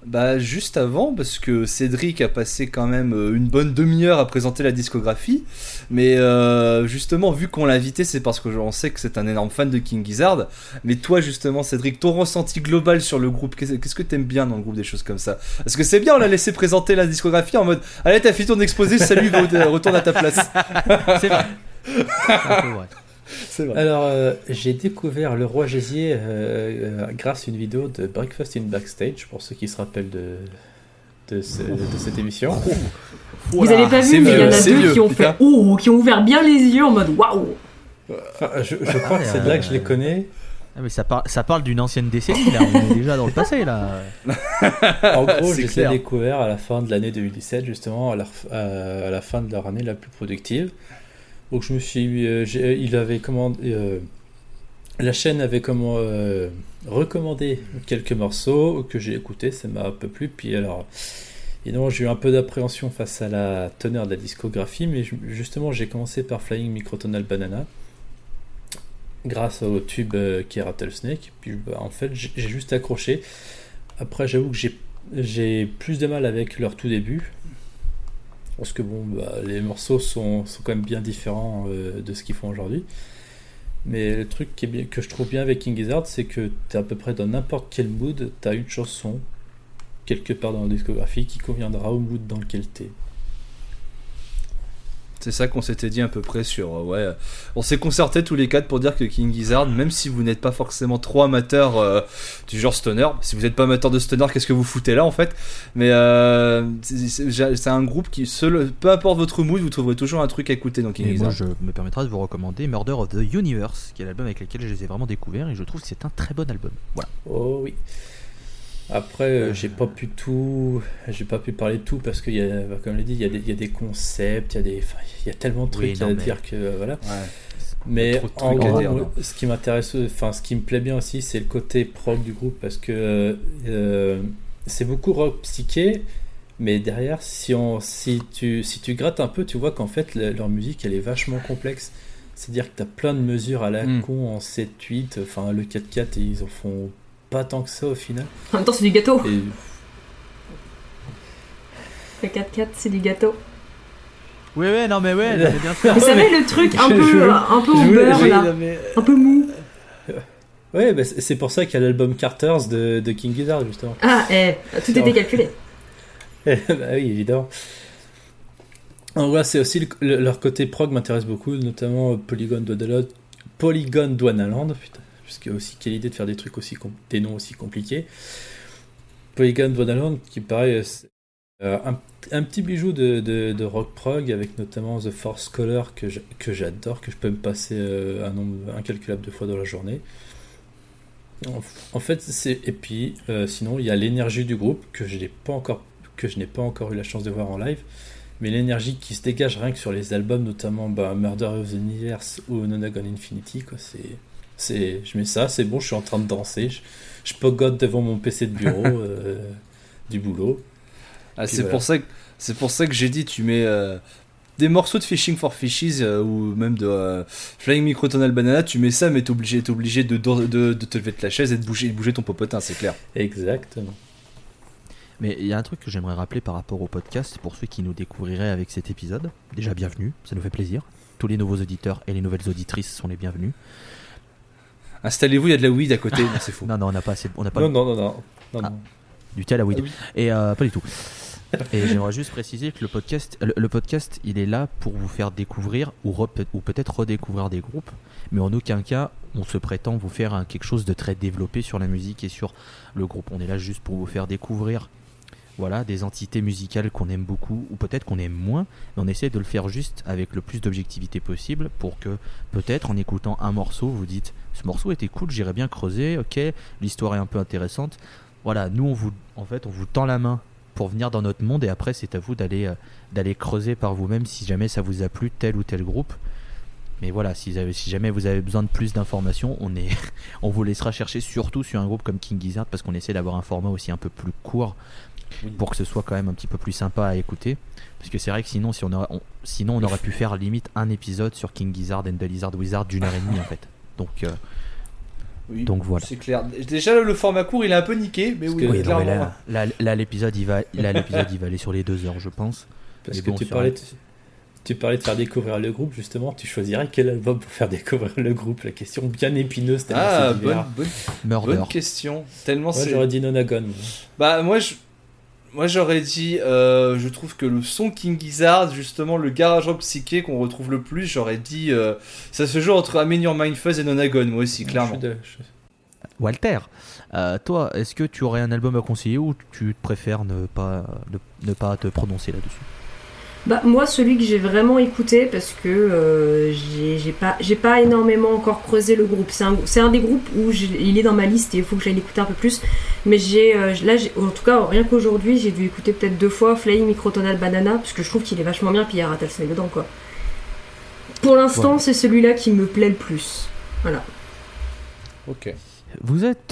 Bah juste avant, parce que Cédric a passé quand même une bonne demi-heure à présenter la discographie, mais justement vu qu'on l'a invité, c'est parce qu'on sait que c'est un énorme fan de King Gizzard. Mais toi justement Cédric, ton ressenti global sur le groupe, qu'est-ce que t'aimes bien dans le groupe, des choses comme ça, parce que c'est bien, on l'a laissé présenter la discographie en mode allez t'as fini ton exposé, salut, retourne à ta place. C'est vrai. C'est vrai. Alors, j'ai découvert le roi Gésier grâce à une vidéo de Breakfast in Backstage, pour ceux qui se rappellent de cette émission. Vous n'avez pas vu, mais il y en a deux qui ont fait ouh, qui ont ouvert bien les yeux en mode waouh. Je crois que c'est de là que je les connais. Ah, mais ça parle d'une ancienne décennie, là. On est déjà dans le passé, là. En gros, je les ai découverts à la fin de l'année 2017, justement, à la fin de leur année la plus productive. Donc je me suis, il avait commandé, la chaîne avait recommandé quelques morceaux que j'ai écoutés, ça m'a un peu plu. Puis alors, évidemment, j'ai eu un peu d'appréhension face à la teneur de la discographie, mais justement j'ai commencé par Flying Microtonal Banana, grâce au tube qui est Rattlesnake. Puis en fait j'ai juste accroché. Après j'avoue que j'ai plus de mal avec leur tout début. Parce que bon, les morceaux sont quand même bien différents de ce qu'ils font aujourd'hui. Mais le truc que je trouve bien avec King Gizzard, c'est que t'es à peu près dans n'importe quel mood, t'as une chanson quelque part dans la discographie qui conviendra au mood dans lequel t'es. C'est ça qu'on s'était dit à peu près sur... ouais. On s'est concerté tous les quatre pour dire que King Gizzard, même si vous n'êtes pas forcément trop amateur du genre stoner, si vous n'êtes pas amateur de stoner, qu'est-ce que vous foutez là en fait ? Mais c'est un groupe qui, peu importe votre mood, vous trouverez toujours un truc à écouter dans King Gizzard. Moi, je me permettrai de vous recommander Murder of the Universe, qui est l'album avec lequel je les ai vraiment découverts, et je trouve que c'est un très bon album. Voilà. Oh oui. Après, j'ai pas pu parler de tout parce que, comme je l'ai dit, il y a des concepts, il y a tellement de trucs dire que voilà. Ouais. Mais en gros, ce qui m'intéresse, enfin ce qui me plaît bien aussi, c'est le côté prog du groupe, parce que c'est beaucoup rock psyché, mais derrière, si tu grattes un peu, tu vois qu'en fait leur musique, elle est vachement complexe. C'est-à-dire que t'as plein de mesures à la con en 7/8, enfin le 4/4 et ils en font pas tant que ça au final. En même temps, c'est du gâteau. Et... le 4x4, c'est du gâteau. Oui, oui, non, mais ouais, j'avais bien fait. Vous savez, le truc un peu au beurre, là, un peu mou. Ouais, bah, c'est pour ça qu'il y a l'album Carters de King Gizzard, justement. Ah, tout était calculé. Bah oui, évidemment. Alors, voilà, c'est aussi leur côté prog m'intéresse beaucoup, notamment Polygondwanaland, putain, parce qu'il y a aussi quelle idée de faire des trucs aussi des noms aussi compliqués. Polygondwanaland, qui paraît un petit bijou de rock prog, avec notamment The Force Color que j'adore, que je peux me passer un nombre incalculable de fois dans la journée. En fait, c'est et puis sinon il y a l'énergie du groupe que je n'ai pas encore eu la chance de voir en live. Mais l'énergie qui se dégage rien que sur les albums, notamment Murder of the Universe ou Nonagon Infinity, quoi, je mets ça, c'est bon, je suis en train de danser, je pogote devant mon PC de bureau du boulot. Ah, c'est, voilà. c'est pour ça que j'ai dit, tu mets des morceaux de Fishing for Fishies ou même de Flying Microtonal Banana, tu mets ça, mais t'es obligé de te lever de la chaise et de bouger ton popotin, c'est clair. Exactement. Mais il y a un truc que j'aimerais rappeler par rapport au podcast, pour ceux qui nous découvriraient avec cet épisode. Déjà, bienvenue, ça nous fait plaisir. Tous les nouveaux auditeurs et les nouvelles auditrices sont les bienvenus. Installez-vous, il y a de la weed à côté. Non, c'est faux. Non, on n'a pas assez. Non. Du thé à la weed. Ah, oui. Et pas du tout. Et j'aimerais juste préciser que le podcast, il est là pour vous faire découvrir ou peut-être redécouvrir des groupes. Mais en aucun cas, on se prétend vous faire quelque chose de très développé sur la musique et sur le groupe. On est là juste pour vous faire découvrir... Voilà, des entités musicales qu'on aime beaucoup ou peut-être qu'on aime moins, mais on essaie de le faire juste avec le plus d'objectivité possible pour que peut-être en écoutant un morceau vous dites ce morceau était cool, j'irais bien creuser, ok, l'histoire est un peu intéressante. Voilà, nous on vous tend la main pour venir dans notre monde et après c'est à vous d'aller creuser par vous-même si jamais ça vous a plu tel ou tel groupe. Mais voilà, si jamais vous avez besoin de plus d'informations, on vous laissera chercher surtout sur un groupe comme King Gizzard parce qu'on essaie d'avoir un format aussi un peu plus court. Oui. Pour que ce soit quand même un petit peu plus sympa à écouter, parce que c'est vrai que sinon sinon on aurait pu faire limite un épisode sur King Gizzard and the Lizard Wizard d'une heure et demie en fait. Donc voilà. C'est clair. Déjà le format court il est un peu niqué, mais oui. Clairement. Mais là l'épisode il va aller sur les 2 heures je pense. Parce que tu parlais de faire découvrir le groupe justement, tu choisirais quel album pour faire découvrir le groupe, la question bien épineuse. Ah bonne question. Tellement moi, j'aurais dit Nonagon. Bah moi j'aurais dit, je trouve que le son King Gizzard, justement le garage rock psyché qu'on retrouve le plus, j'aurais dit, ça se joue entre I'm in Your Mind Fuzz et Nonagon, moi aussi, clairement. Walter, toi, est-ce que tu aurais un album à conseiller ou tu préfères ne pas te prononcer là-dessus ? Bah moi, celui que j'ai vraiment écouté parce que j'ai pas énormément encore creusé le groupe. C'est un des groupes où il est dans ma liste et il faut que j'aille l'écouter un peu plus. Mais en tout cas, rien qu'aujourd'hui, j'ai dû écouter peut-être 2 fois Flying Microtonal Banana parce que je trouve qu'il est vachement bien. Puis il y a Rattlesnake dedans, quoi. Pour l'instant, ouais. C'est celui-là qui me plaît le plus. Voilà. Ok. Vous êtes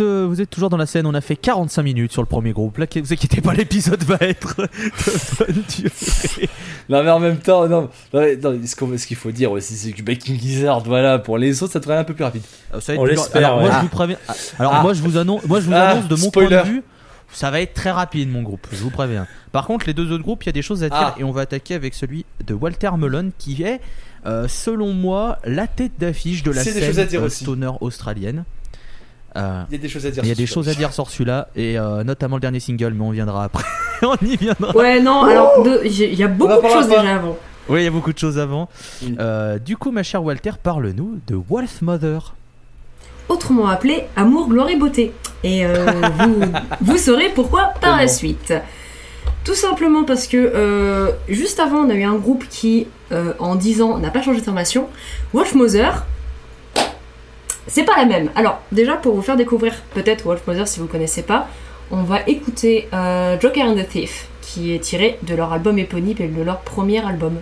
toujours dans la scène, on a fait 45 minutes sur le premier groupe, là, vous inquiétez pas, l'épisode va être de bonne durée. Non mais en même temps, ce qu'il faut dire aussi, c'est que King Gizzard, voilà, pour les autres ça devrait être un peu plus rapide. Ça va être on l'espère, alors, ouais. Moi, je vous préviens... alors moi je vous annonce de mon spoiler. Point de vue, ça va être très rapide mon groupe, je vous préviens. Par contre les 2 autres groupes, il y a des choses à dire et on va attaquer avec celui de Walter Melon qui est, selon moi, la tête d'affiche de la scène stoner australienne. Il y a des choses à dire sur celui-là et notamment le dernier single, mais on viendra après. On y viendra. Ouais, non, alors il y a beaucoup de choses déjà avant. Oui, il y a beaucoup de choses avant. Du coup, ma chère Walter, parle-nous de Wolfmother. Autrement appelé Amour, Gloire et Beauté. Et vous saurez pourquoi par la suite. Tout simplement parce que juste avant, on a eu un groupe qui, en 10 ans, n'a pas changé de formation. Wolfmother. C'est pas la même. Alors, déjà, pour vous faire découvrir peut-être Wolfmother si vous connaissez pas, on va écouter Joker and the Thief, qui est tiré de leur album éponyme et de leur premier album.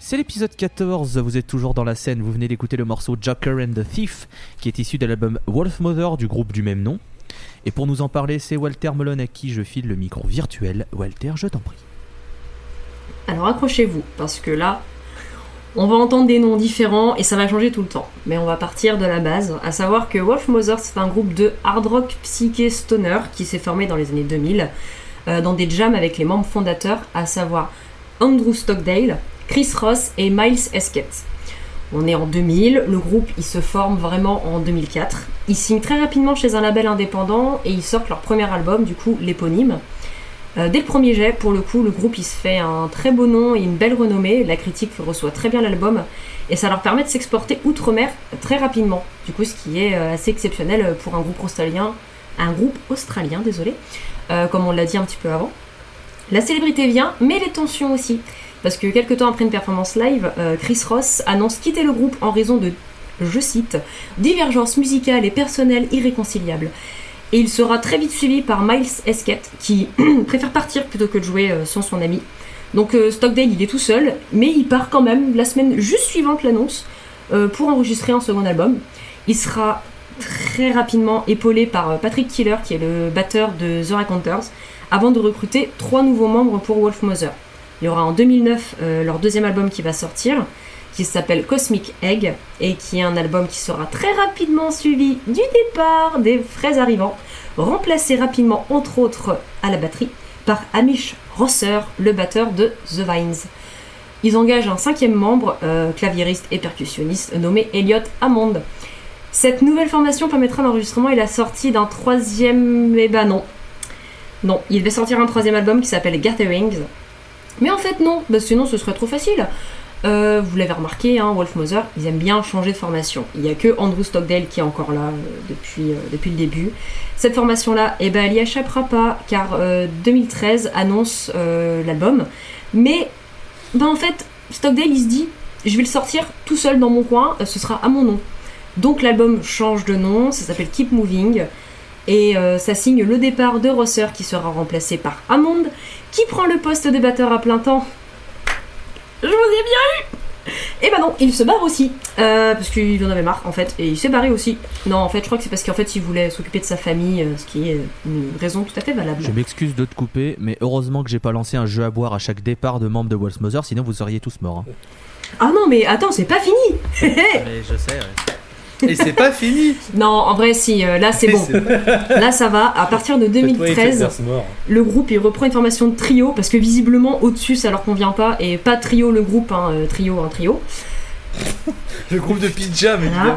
C'est l'épisode 14, vous êtes toujours dans la scène, vous venez d'écouter le morceau Joker and the Thief qui est issu de l'album Wolfmother du groupe du même nom. Et pour nous en parler, c'est Walter Melon à qui je file le micro virtuel. Walter, je t'en prie. Alors accrochez-vous parce que là, on va entendre des noms différents et ça va changer tout le temps. Mais on va partir de la base, à savoir que Wolfmother c'est un groupe de hard rock psyché stoner qui s'est formé dans les années 2000 dans des jams avec les membres fondateurs, à savoir Andrew Stockdale, Chris Ross et Myles Heskett. On est en 2000, le groupe il se forme vraiment en 2004. Ils signent très rapidement chez un label indépendant et ils sortent leur premier album, du coup l'éponyme. Dès le premier jet, pour le coup, le groupe il se fait un très beau nom et une belle renommée. La critique reçoit très bien l'album et ça leur permet de s'exporter outre-mer très rapidement. Du coup, ce qui est assez exceptionnel pour un groupe australien, comme on l'a dit un petit peu avant. La célébrité vient, mais les tensions aussi, parce que quelques temps après une performance live, Chris Ross annonce quitter le groupe en raison de, je cite, divergences musicales et personnelles irréconciliables. Et il sera très vite suivi par Myles Heskett, qui préfère partir plutôt que de jouer sans son ami. Donc Stockdale, il est tout seul, mais il part quand même la semaine juste suivante l'annonce pour enregistrer un second album. Il sera très rapidement épaulé par Patrick Killer, qui est le batteur de The Raconteurs, avant de recruter 3 nouveaux membres pour Wolfmother. Il y aura en 2009 leur deuxième album qui va sortir, qui s'appelle Cosmic Egg, et qui est un album qui sera très rapidement suivi du départ des frais arrivants, remplacé rapidement, entre autres à la batterie, par Hamish Rosser, le batteur de The Vines. Ils engagent un 5e membre, claviériste et percussionniste, nommé Elliot Hammond. Cette nouvelle formation permettra l'enregistrement et la sortie d'un 3e... Non, il devait sortir un 3e album qui s'appelle Gatherings. Mais en fait non, parce que sinon ce serait trop facile. Vous l'avez remarqué, hein, Wolfmother, ils aiment bien changer de formation. Il n'y a que Andrew Stockdale qui est encore là depuis le début. Cette formation-là, elle n'y échappera pas, car 2013 annonce l'album. Mais en fait, Stockdale, il se dit, je vais le sortir tout seul dans mon coin, ce sera à mon nom. Donc l'album change de nom, ça s'appelle Keep Moving. Et ça signe le départ de Rosser, qui sera remplacé par Hammond, qui prend le poste de batteur à plein temps. Je vous ai bien eu. Et non, il se barre aussi. Parce qu'il en avait marre, en fait. Et il s'est barré aussi. Non, en fait, je crois que c'est parce qu'en fait, il voulait s'occuper de sa famille, ce qui est une raison tout à fait valable. Je m'excuse de te couper, mais heureusement que j'ai pas lancé un jeu à boire à chaque départ de membre de Wolfmother, sinon vous seriez tous morts. Hein. Ah non, mais attends, c'est pas fini. Mais je sais, ouais. Et c'est pas fini. Non, en vrai, si, là c'est bon. Là ça va. À partir de 2013, le groupe il reprend une formation de trio parce que visiblement au-dessus ça leur convient pas. Et pas trio le groupe, hein, trio. Le groupe de pyjama, voilà.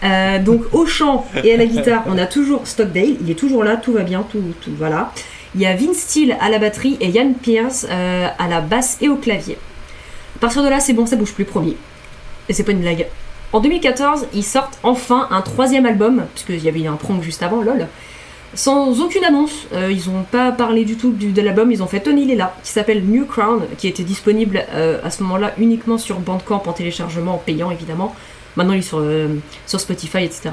Évidemment. Donc au chant et à la guitare, on a toujours Stockdale. Il est toujours là, tout va bien, tout voilà. Il y a Vince Steele à la batterie et Ian Pierce à la basse et au clavier. À partir de là, c'est bon, ça bouge plus, promis. Et c'est pas une blague. En 2014, ils sortent enfin un 3e album, parce qu'il y avait un prank juste avant, lol, sans aucune annonce. Ils n'ont pas parlé du tout de l'album, ils ont fait Tony, il est là, qui s'appelle New Crown, qui était disponible à ce moment-là uniquement sur Bandcamp en téléchargement, en payant évidemment. Maintenant, il est sur Spotify, etc.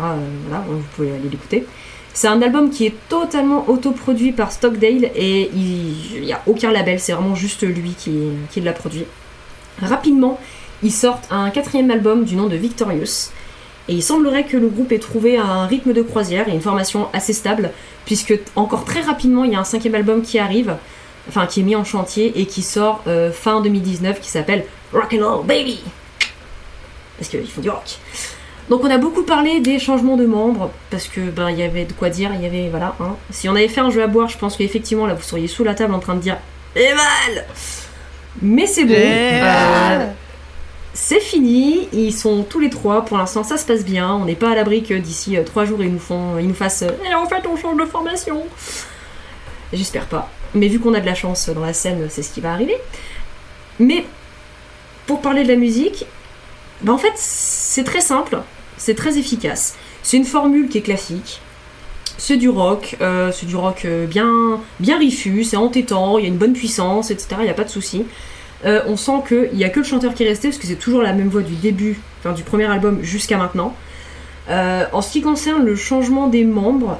Voilà, vous pouvez aller l'écouter. C'est un album qui est totalement autoproduit par Stockdale, et il n'y a aucun label, c'est vraiment juste lui qui l'a produit. Rapidement, ils sortent un 4e album du nom de Victorious, et il semblerait que le groupe ait trouvé un rythme de croisière et une formation assez stable, puisque encore très rapidement il y a un 5e album qui arrive, enfin qui est mis en chantier et qui sort fin 2019, qui s'appelle Rock'n'Roll Baby, parce qu'ils font du rock. Donc on a beaucoup parlé des changements de membres, parce que il y avait de quoi dire, il y avait voilà. Hein. Si on avait fait un jeu à boire, je pense qu'effectivement là vous seriez sous la table en train de dire eh mal, mais c'est bon. C'est fini, ils sont tous les 3, pour l'instant ça se passe bien, on n'est pas à l'abri que d'ici 3 jours ils nous fassent « Et en fait on change de formation !» J'espère pas, mais vu qu'on a de la chance dans la scène, c'est ce qui va arriver. Mais pour parler de la musique, en fait c'est très simple, c'est très efficace. C'est une formule qui est classique, c'est du rock bien, bien riffu, c'est entêtant, il y a une bonne puissance, etc., il n'y a pas de souci. On sent qu'il n'y a que le chanteur qui est resté, parce que c'est toujours la même voix du début, enfin du premier album jusqu'à maintenant. En ce qui concerne le changement des membres,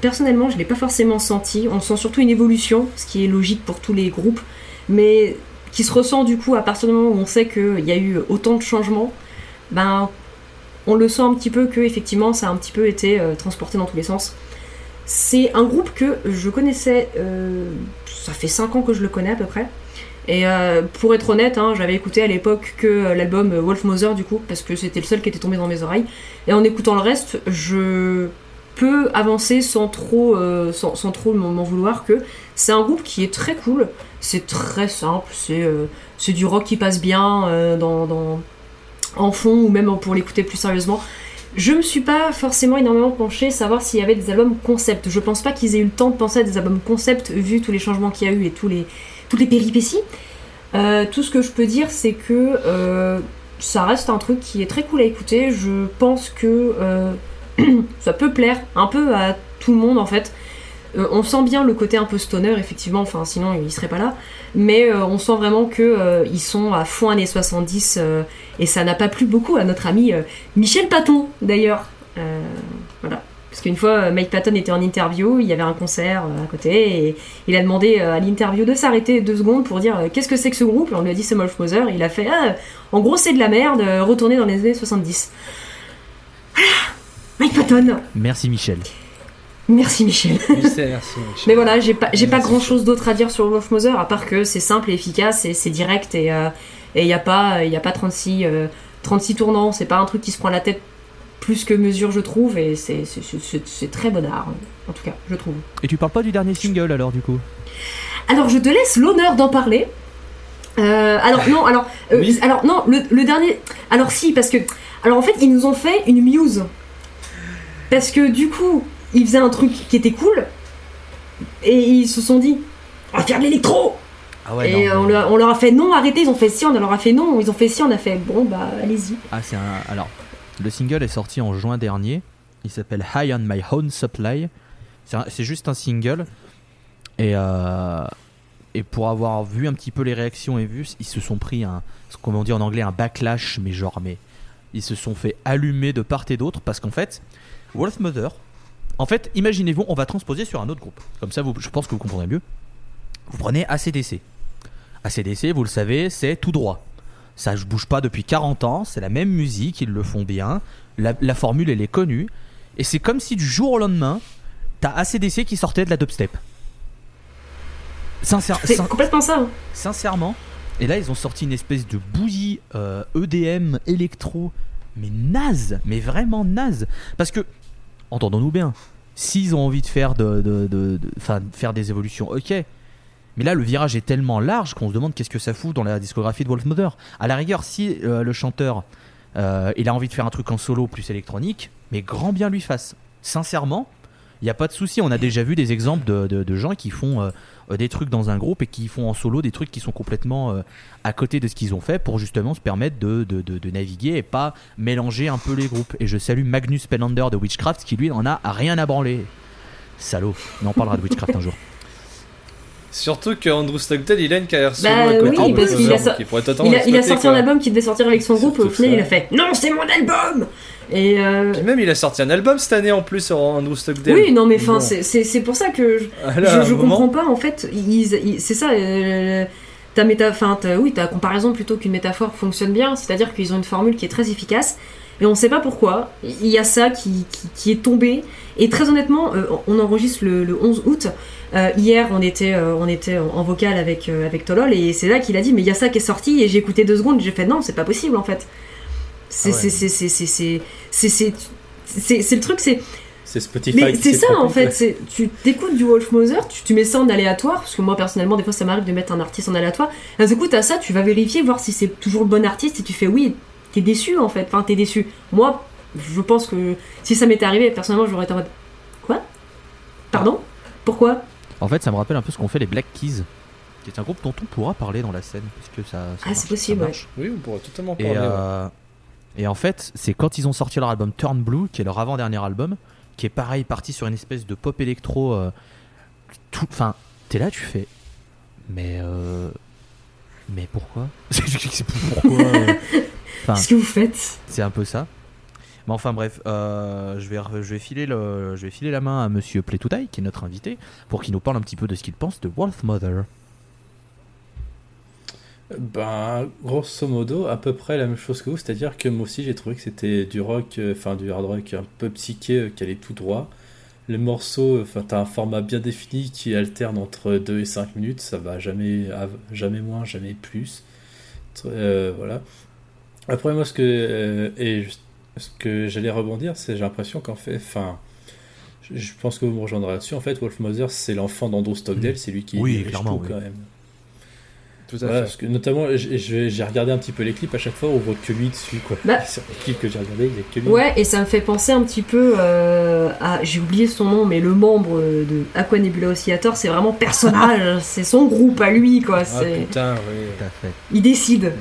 personnellement je ne l'ai pas forcément senti. On sent surtout une évolution, ce qui est logique pour tous les groupes, mais qui se ressent du coup à partir du moment où on sait qu'il y a eu autant de changements. On le sent un petit peu que effectivement ça a un petit peu été transporté dans tous les sens. C'est un groupe que je connaissais, ça fait 5 ans que je le connais à peu près. Et pour être honnête, hein, j'avais écouté à l'époque que l'album Wolfmother du coup, parce que c'était le seul qui était tombé dans mes oreilles. Et en écoutant le reste, je peux avancer sans trop m'en vouloir, que c'est un groupe qui est très cool, c'est très simple, c'est du rock qui passe bien en fond, ou même pour l'écouter plus sérieusement. Je me suis pas forcément énormément penchée savoir s'il y avait des albums concept. Je pense pas qu'ils aient eu le temps de penser à des albums concept vu tous les changements qu'il y a eu et toutes les péripéties. Tout ce que je peux dire, c'est que ça reste un truc qui est très cool à écouter. Je pense que ça peut plaire un peu à tout le monde en fait. On sent bien le côté un peu stoner effectivement, enfin sinon ils seraient pas là, mais on sent vraiment qu'ils sont à fond années 70 et ça n'a pas plu beaucoup à notre ami Michel Patton d'ailleurs, voilà, parce qu'une fois Mike Patton était en interview, il y avait un concert à côté et il a demandé à l'interview de s'arrêter 2 secondes pour dire qu'est-ce que c'est que ce groupe, et on lui a dit c'est Wolfmother, il a fait en gros c'est de la merde, retourner dans les années 70. Mike Patton. Merci Michel. Mais voilà, j'ai pas grand chose d'autre à dire sur Wolfmother, à part que c'est simple et efficace et c'est direct et il n'y a pas 36 tournants, c'est pas un truc qui se prend la tête plus que mesure je trouve, et c'est très bon art en tout cas je trouve. Et tu parles pas du dernier single alors du coup? Alors je te laisse l'honneur d'en parler. Oui. Alors non, le dernier, alors si, parce que alors en fait ils nous ont fait une muse parce que du coup ils faisaient un truc qui était cool et ils se sont dit on va faire de l'électro. Ah ouais, et non, on leur a fait non, arrêtez, ils ont fait si, on leur a fait non, ils ont fait si, on a fait bon bah allez-y. Ah c'est un, alors le single est sorti en juin dernier, il s'appelle High on My Own Supply, c'est juste un single et pour avoir vu un petit peu les réactions et vu, ils se sont pris un, comment on dit en anglais, un backlash, mais ils se sont fait allumer de part et d'autre parce qu'en fait Wolfmother, en fait, imaginez-vous, on va transposer sur un autre groupe. Comme ça, je pense que vous comprendrez mieux. Vous prenez ACDC. ACDC, vous le savez, c'est tout droit. Ça ne bouge pas depuis 40 ans. C'est la même musique, ils le font bien. La formule, elle est connue. Et c'est comme si du jour au lendemain, t'as ACDC qui sortait de la dubstep. C'est complètement ça. Sincèrement. Et là, ils ont sorti une espèce de bouillie EDM, électro, mais naze. Mais vraiment naze. Parce que, entendons-nous bien, s'ils ont envie de faire faire des évolutions, ok. Mais là, le virage est tellement large qu'on se demande qu'est-ce que ça fout dans la discographie de Wolfmother. À la rigueur, si le chanteur il a envie de faire un truc en solo plus électronique, mais grand bien lui fasse. Sincèrement, il n'y a pas de souci. On a déjà vu des exemples de gens qui font des trucs dans un groupe et qui font en solo des trucs qui sont complètement à côté de ce qu'ils ont fait pour justement se permettre de naviguer et pas mélanger un peu les groupes. Et je salue Magnus Pellander de Witchcraft qui lui n'en a rien à branler. Salaud, on en parlera de Witchcraft un jour. Surtout qu'Andrew Stockdale il a une carrière solo à côté. Oui, parce qu'il a sorti un album qui devait sortir avec son groupe, au final il a fait « Non, c'est mon album !» Et puis même il a sorti un album cette année en plus sur Andrew Stockdale. Oui, non mais enfin bon. C'est pour ça que je comprends pas en fait, c'est ça ta comparaison plutôt qu'une métaphore fonctionne bien, c'est-à-dire qu'ils ont une formule qui est très efficace et on sait pas pourquoi, il y a ça qui est tombé. Et très honnêtement, on enregistre le 11 août. Hier, on était en vocal avec Tolol et c'est là qu'il a dit mais il y a ça qui est sorti, et j'ai écouté 2 secondes, j'ai fait non, c'est pas possible en fait. C'est le truc, c'est Spotify. Mais c'est ça en fait, tu t'écoutes du Wolfmother, tu mets ça en aléatoire, parce que moi personnellement des fois ça m'arrive de mettre un artiste en aléatoire. Là, du coup, t'as ça, tu vas vérifier voir si c'est toujours le bon artiste et tu fais oui, t'es déçu en fait, enfin t'es déçu. Moi, je pense que si ça m'était arrivé personnellement, j'aurais été en mode quoi ? Pardon ? Pourquoi ? En fait, ça me rappelle un peu ce qu'ont fait les Black Keys. Qui est un groupe dont on pourra parler dans la scène, parce que ça marche, c'est possible. Ouais. Oui, on pourra totalement parler. Ouais. Et en fait, c'est quand ils ont sorti leur album Turn Blue, qui est leur avant-dernier album, qui est pareil, parti sur une espèce de pop électro. Enfin, t'es là, tu fais. Mais pourquoi ? C'est pourquoi qu'est-ce que vous faites ? C'est un peu ça. Mais enfin bref, je vais filer la main à Monsieur Plétoudaï, qui est notre invité, pour qu'il nous parle un petit peu de ce qu'il pense de Wolfmother. Ben, grosso modo, à peu près la même chose que vous, c'est-à-dire que moi aussi j'ai trouvé que c'était du rock, enfin du hard rock un peu psyché, qui allait tout droit. Les morceaux, enfin t'as un format bien défini qui alterne entre 2 et 5 minutes, ça va jamais moins, jamais plus. Voilà. Après moi ce que j'allais rebondir, c'est j'ai l'impression qu'en fait, enfin, je pense que vous me rejoindrez là-dessus, en fait Wolfmother c'est l'enfant d'Andrew Stockdale, c'est lui qui est clairement, tout, oui. Quand même. Tout à fait. Parce que notamment, j'ai regardé un petit peu les clips. À chaque fois, on voit que lui dessus, quoi. Bah, sur les clips que j'ai regardé, il y a que lui. Ouais, et ça me fait penser un petit peu à, j'ai oublié son nom, mais le membre de Aqua Nebula Oscillator, c'est vraiment personnage, c'est son groupe à lui, quoi. C'est... Ah putain, oui, tout à fait. Il décide.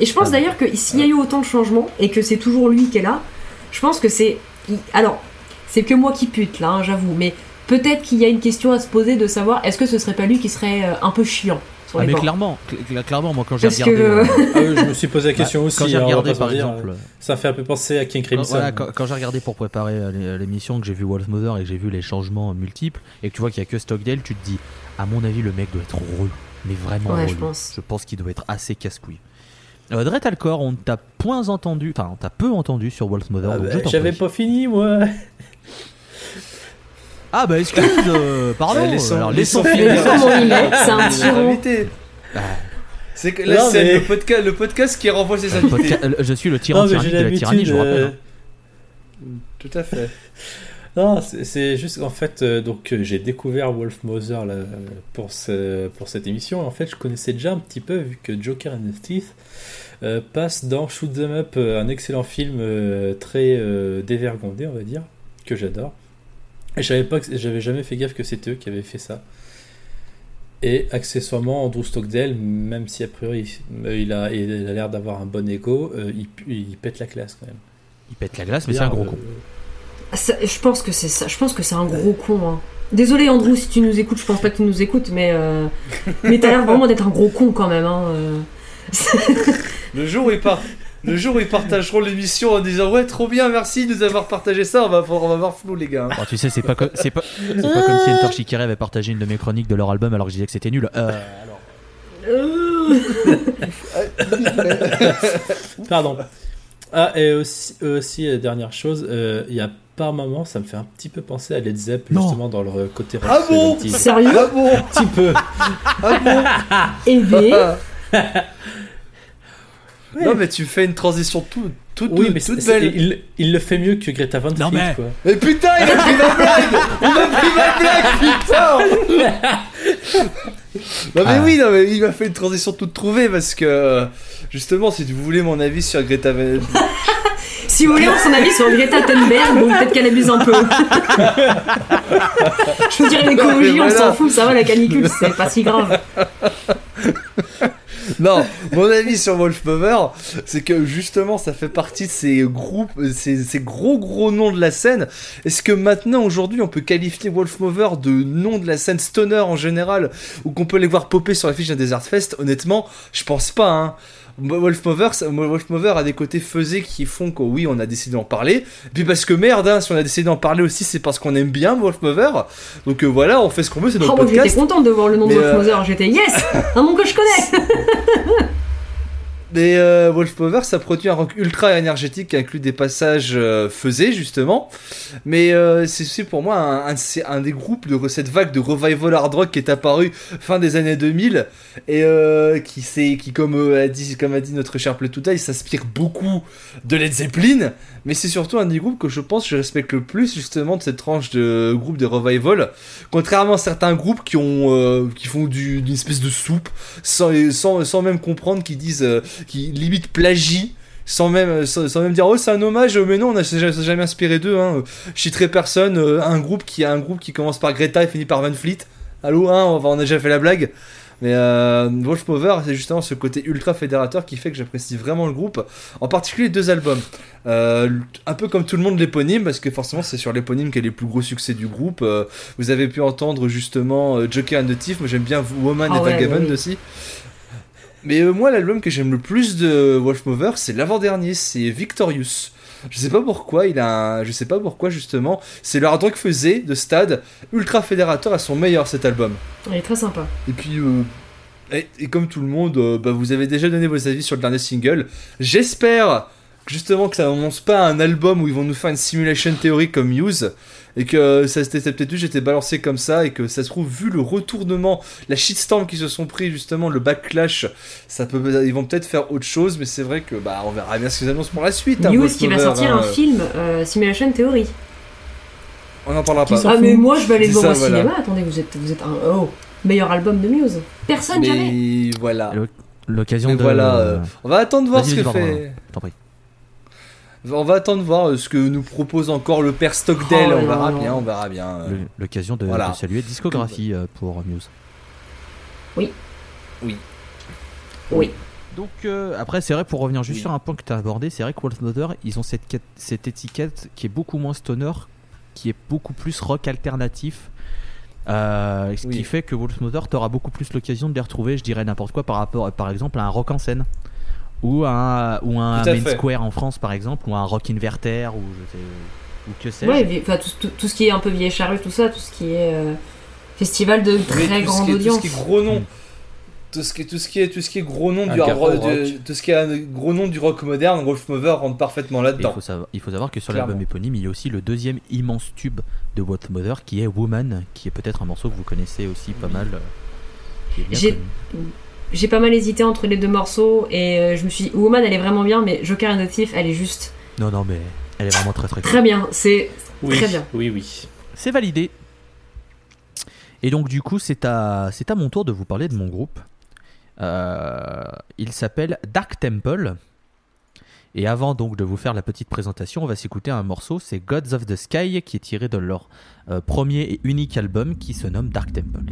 Et je pense d'ailleurs que s'il y a eu autant de changements et que c'est toujours lui qui est là, je pense que c'est. Alors, c'est que moi qui pute là, hein, j'avoue, mais. Peut-être qu'il y a une question à se poser de savoir est-ce que ce serait pas lui qui serait un peu chiant sur les bancs. clairement, moi quand j'ai regardé, je me suis posé la question aussi. Quand j'ai regardé par exemple, ça fait un peu penser à King Crimson. Voilà, quand j'ai regardé pour préparer l'émission, que j'ai vu Wolfmother et que j'ai vu les changements multiples et que tu vois qu'il y a que Stockdale, tu te dis à mon avis le mec doit être relou, mais vraiment relou. Je pense qu'il doit être assez casse-couille. Drette Alcor, on t'a peu entendu sur Wolfmother. J'avais pas fini moi. Ah bah excuse, pardon. Laissons filer. C'est un tyran. C'est que là, non, c'est le podcast qui renvoie ses invités. Je suis le tyran tyrannique de la tyrannie, je vous rappelle. Tout à fait. Non, c'est juste en fait, donc j'ai découvert Wolfmother là, pour cette émission. En fait, je connaissais déjà un petit peu vu que Joker and the Thief passe dans Shoot 'em Up, un excellent film très dévergondé, on va dire, que j'adore. Et j'avais jamais fait gaffe que c'était eux qui avaient fait ça. Et accessoirement, Andrew Stockdale, même si a priori il a l'air d'avoir un bon égo, il pète la classe quand même. Il pète la glace, mais c'est un gros con. Ça, je pense que c'est ça. Je pense que c'est un gros con. Hein. Désolé Andrew, si tu nous écoutes, je pense pas que tu nous écoutes, mais t'as l'air vraiment d'être un gros con quand même. Hein. Le jour où ils partageront l'émission en disant ouais trop bien merci de nous avoir partagé ça, on va voir flou les gars. Oh, tu sais c'est pas comme si Enter Shikari avait partagé une de mes chroniques de leur album alors que je disais que c'était nul. Pardon. Ah et aussi dernière chose, il y a par moment ça me fait un petit peu penser à Led Zepp justement dans leur côté. Ah bon sérieux? Ah bon un petit peu. Ah bon. Et ouais. Non mais tu fais une transition toute belle. Il le fait mieux que Greta Van Fleet mais... quoi. Mais putain il a pris ma blague. Putain. Non mais oui non mais il m'a fait une transition toute trouvée parce que justement si vous voulez mon avis sur Greta Van si vous voulez son avis sur Greta Thunberg bon peut-être qu'elle abuse un peu. Je veux dire l'écologie on s'en fout, ça va la canicule c'est pas si grave. Non, mon avis sur Wolfmother, c'est que justement ça fait partie de ces groupes, ces gros noms de la scène. Est-ce que maintenant, aujourd'hui, on peut qualifier Wolfmother de nom de la scène stoner en général, ou qu'on peut les voir popper sur l'affiche d'un Desert Fest? Honnêtement, je pense pas, hein. Wolfmother a des côtés faisés qui font que oui on a décidé d'en parler et puis parce que merde hein, si on a décidé d'en parler aussi c'est parce qu'on aime bien Wolfmother donc voilà on fait ce qu'on veut c'est notre podcast. J'étais contente de voir le nom de Wolfmother, j'étais yes un nom que je connais. Mais Wolfmother ça produit un rock ultra énergétique qui inclut des passages faisés justement mais c'est aussi pour moi un des groupes de cette vague de revival hard rock qui est apparue fin des années 2000 et qui comme a dit notre cher Pletoutaille s'inspire beaucoup de Led Zeppelin mais c'est surtout un des groupes que je pense je respecte le plus justement de cette tranche de groupes de revival contrairement à certains groupes qui ont qui font d'une espèce de soupe sans même comprendre qu'ils disent qui limite plagie sans même dire oh c'est un hommage mais non on s'est jamais inspiré d'eux hein. Je citerai personne un groupe qui commence par Greta et finit par Van Fleet allô hein, on a déjà fait la blague mais Wolfmother c'est justement ce côté ultra fédérateur qui fait que j'apprécie vraiment le groupe en particulier les deux albums un peu comme tout le monde l'éponyme parce que forcément c'est sur l'éponyme qu'il y a les plus gros succès du groupe vous avez pu entendre justement Joker and the Thief moi j'aime bien Woman et Vagabond aussi. Mais moi, l'album que j'aime le plus de Wolfmother, c'est l'avant-dernier, c'est Victorious. Je sais pas pourquoi justement, c'est le hard rock faisé de stade ultra fédérateur à son meilleur cet album. Il est très sympa. Et puis et comme tout le monde, vous avez déjà donné vos avis sur le dernier single. J'espère justement que ça n'annonce pas un album où ils vont nous faire une simulation théorique comme Muse. Et que ça c'était peut-être j'étais balancé comme ça et que ça se trouve vu le retournement, la shitstorm qu'ils se sont pris justement le backlash, ils vont peut-être faire autre chose mais c'est vrai que on verra bien ce qu'ils annoncent pour la suite. News qui va sortir un film Simulation Theory. On en parlera pas. Ah mais moi je vais aller voir au cinéma. Attendez vous êtes un meilleur album de Muse. Personne, mais jamais. Mais voilà. L'occasion mais de... voilà. On va attendre voir ce que fait... T'en prie. On va attendre voir ce que nous propose encore le père Stockdale. Oh, on verra bien. L'occasion de, voilà, de saluer discographie pour Muse. Oui. Donc après c'est vrai, pour revenir juste sur un point que tu as abordé, c'est vrai que Wolfmother, ils ont cette étiquette qui est beaucoup moins stoner, qui est beaucoup plus rock alternatif, ce qui fait que Wolfmother, t'auras beaucoup plus l'occasion de les retrouver, je dirais n'importe quoi, par rapport par exemple à un Rock en Seine ou un Main Square en France par exemple, ou un Rock Inverter ou que sais-je. Ouais, enfin tout ce qui est un peu vieille charrue, tout ça, tout ce qui est festival de très grande audience. Tout ce qui est gros nom. Tout ce qui est gros nom du rock, tout ce qui est un gros nom du rock moderne, Wolfmother rentre parfaitement là-dedans. Il faut savoir que sur l'album éponyme, il y a aussi le deuxième immense tube de Wolfmother qui est Woman, qui est peut-être un morceau que vous connaissez aussi pas mal. J'ai pas mal hésité entre les deux morceaux et je me suis dit Woman elle est vraiment bien, mais Joker and the Thief elle est juste. Non mais elle est vraiment très très cool. Très bien, c'est très bien. Oui. C'est validé. Et donc du coup c'est à mon tour de vous parler de mon groupe. Il s'appelle Dark Temple. Et avant donc de vous faire la petite présentation, on va s'écouter un morceau, c'est Gods of the Sky, qui est tiré de leur premier et unique album qui se nomme Dark Temple.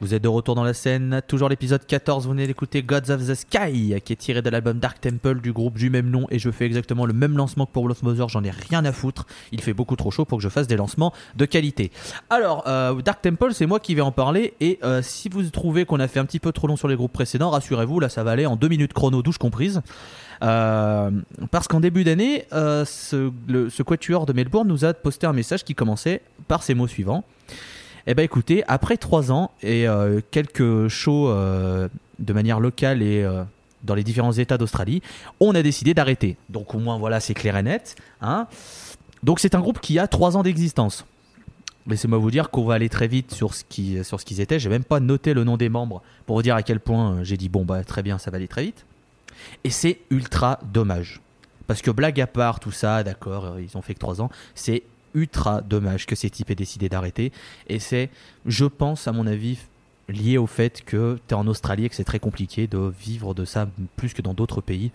Vous êtes de retour dans la scène, toujours l'épisode 14, vous venez d'écouter Gods of the Sky, qui est tiré de l'album Dark Temple du groupe du même nom, et je fais exactement le même lancement que pour Wolfmother, j'en ai rien à foutre, il fait beaucoup trop chaud pour que je fasse des lancements de qualité. Alors, Dark Temple, c'est moi qui vais en parler, et si vous trouvez qu'on a fait un petit peu trop long sur les groupes précédents, rassurez-vous, là ça va aller en 2 minutes chrono, douche comprise. Parce qu'en début d'année, ce quatuor de Melbourne nous a posté un message qui commençait par ces mots suivants. Eh bien écoutez, après 3 ans et quelques shows de manière locale et dans les différents états d'Australie, on a décidé d'arrêter. Donc au moins voilà, c'est clair et net. Hein. Donc c'est un groupe qui a 3 ans d'existence. Laissez-moi vous dire qu'on va aller très vite sur ce qu'ils étaient. J'ai même pas noté le nom des membres pour vous dire à quel point j'ai dit bon bah très bien, ça va aller très vite. Et c'est ultra dommage. Parce que blague à part, tout ça, d'accord, ils ont fait que 3 ans, c'est ultra dommage que ces types aient décidé d'arrêter, et c'est, je pense à mon avis, lié au fait que t'es en Australie et que c'est très compliqué de vivre de ça plus que dans d'autres pays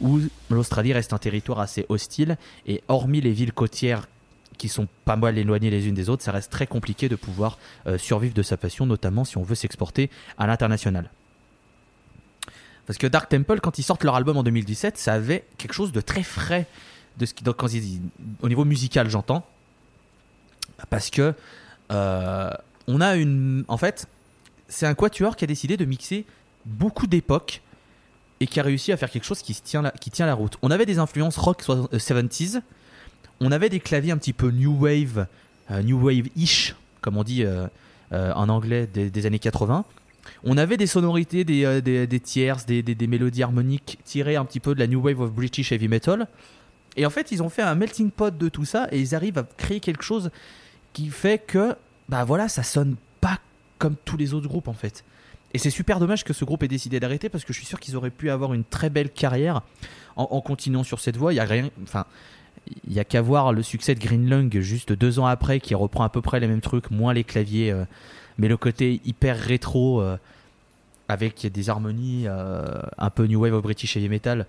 où l'Australie reste un territoire assez hostile, et hormis les villes côtières qui sont pas mal éloignées les unes des autres, ça reste très compliqué de pouvoir survivre de sa passion, notamment si on veut s'exporter à l'international. Parce que Dark Temple, quand ils sortent leur album en 2017, ça avait quelque chose de très frais au niveau musical, j'entends, parce que on a en fait, c'est un quatuor qui a décidé de mixer beaucoup d'époques et qui a réussi à faire quelque chose qui tient la route. On avait des influences rock 70s, on avait des claviers un petit peu new wave-ish, comme on dit en anglais, des années 80. On avait des sonorités, des tierces, des mélodies harmoniques tirées un petit peu de la new wave of British heavy metal. Et en fait, ils ont fait un melting pot de tout ça et ils arrivent à créer quelque chose qui fait que, bah voilà, ça sonne pas comme tous les autres groupes en fait. Et c'est super dommage que ce groupe ait décidé d'arrêter parce que je suis sûr qu'ils auraient pu avoir une très belle carrière en continuant sur cette voie. Il y a qu'à voir le succès de Green Lung juste 2 ans après, qui reprend à peu près les mêmes trucs, moins les claviers, mais le côté hyper rétro avec des harmonies un peu new wave au British heavy metal.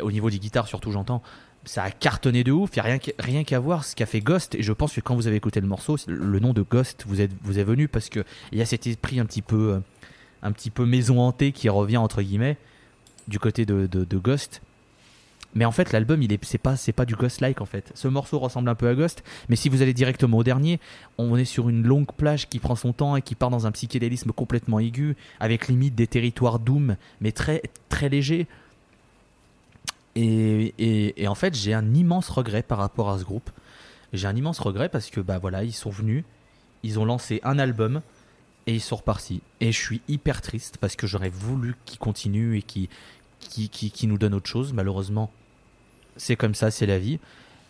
Au niveau des guitares surtout, j'entends, ça a cartonné de ouf. Il n'y a rien qu'à voir ce qu'a fait Ghost, et je pense que quand vous avez écouté le morceau, le nom de Ghost vous est venu parce qu'il y a cet esprit un petit peu maison hantée qui revient entre guillemets du côté de Ghost. Mais en fait l'album c'est pas du Ghost-like en fait. Ce morceau ressemble un peu à Ghost, mais si vous allez directement au dernier, on est sur une longue plage qui prend son temps et qui part dans un psychédélisme complètement aigu, avec limite des territoires doom mais très, très léger. Et en fait, j'ai un immense regret par rapport à ce groupe. J'ai un immense regret parce que bah voilà, ils sont venus, ils ont lancé un album et ils sont repartis. Et je suis hyper triste parce que j'aurais voulu qu'ils continuent et qu'ils nous donnent autre chose. Malheureusement, c'est comme ça, c'est la vie.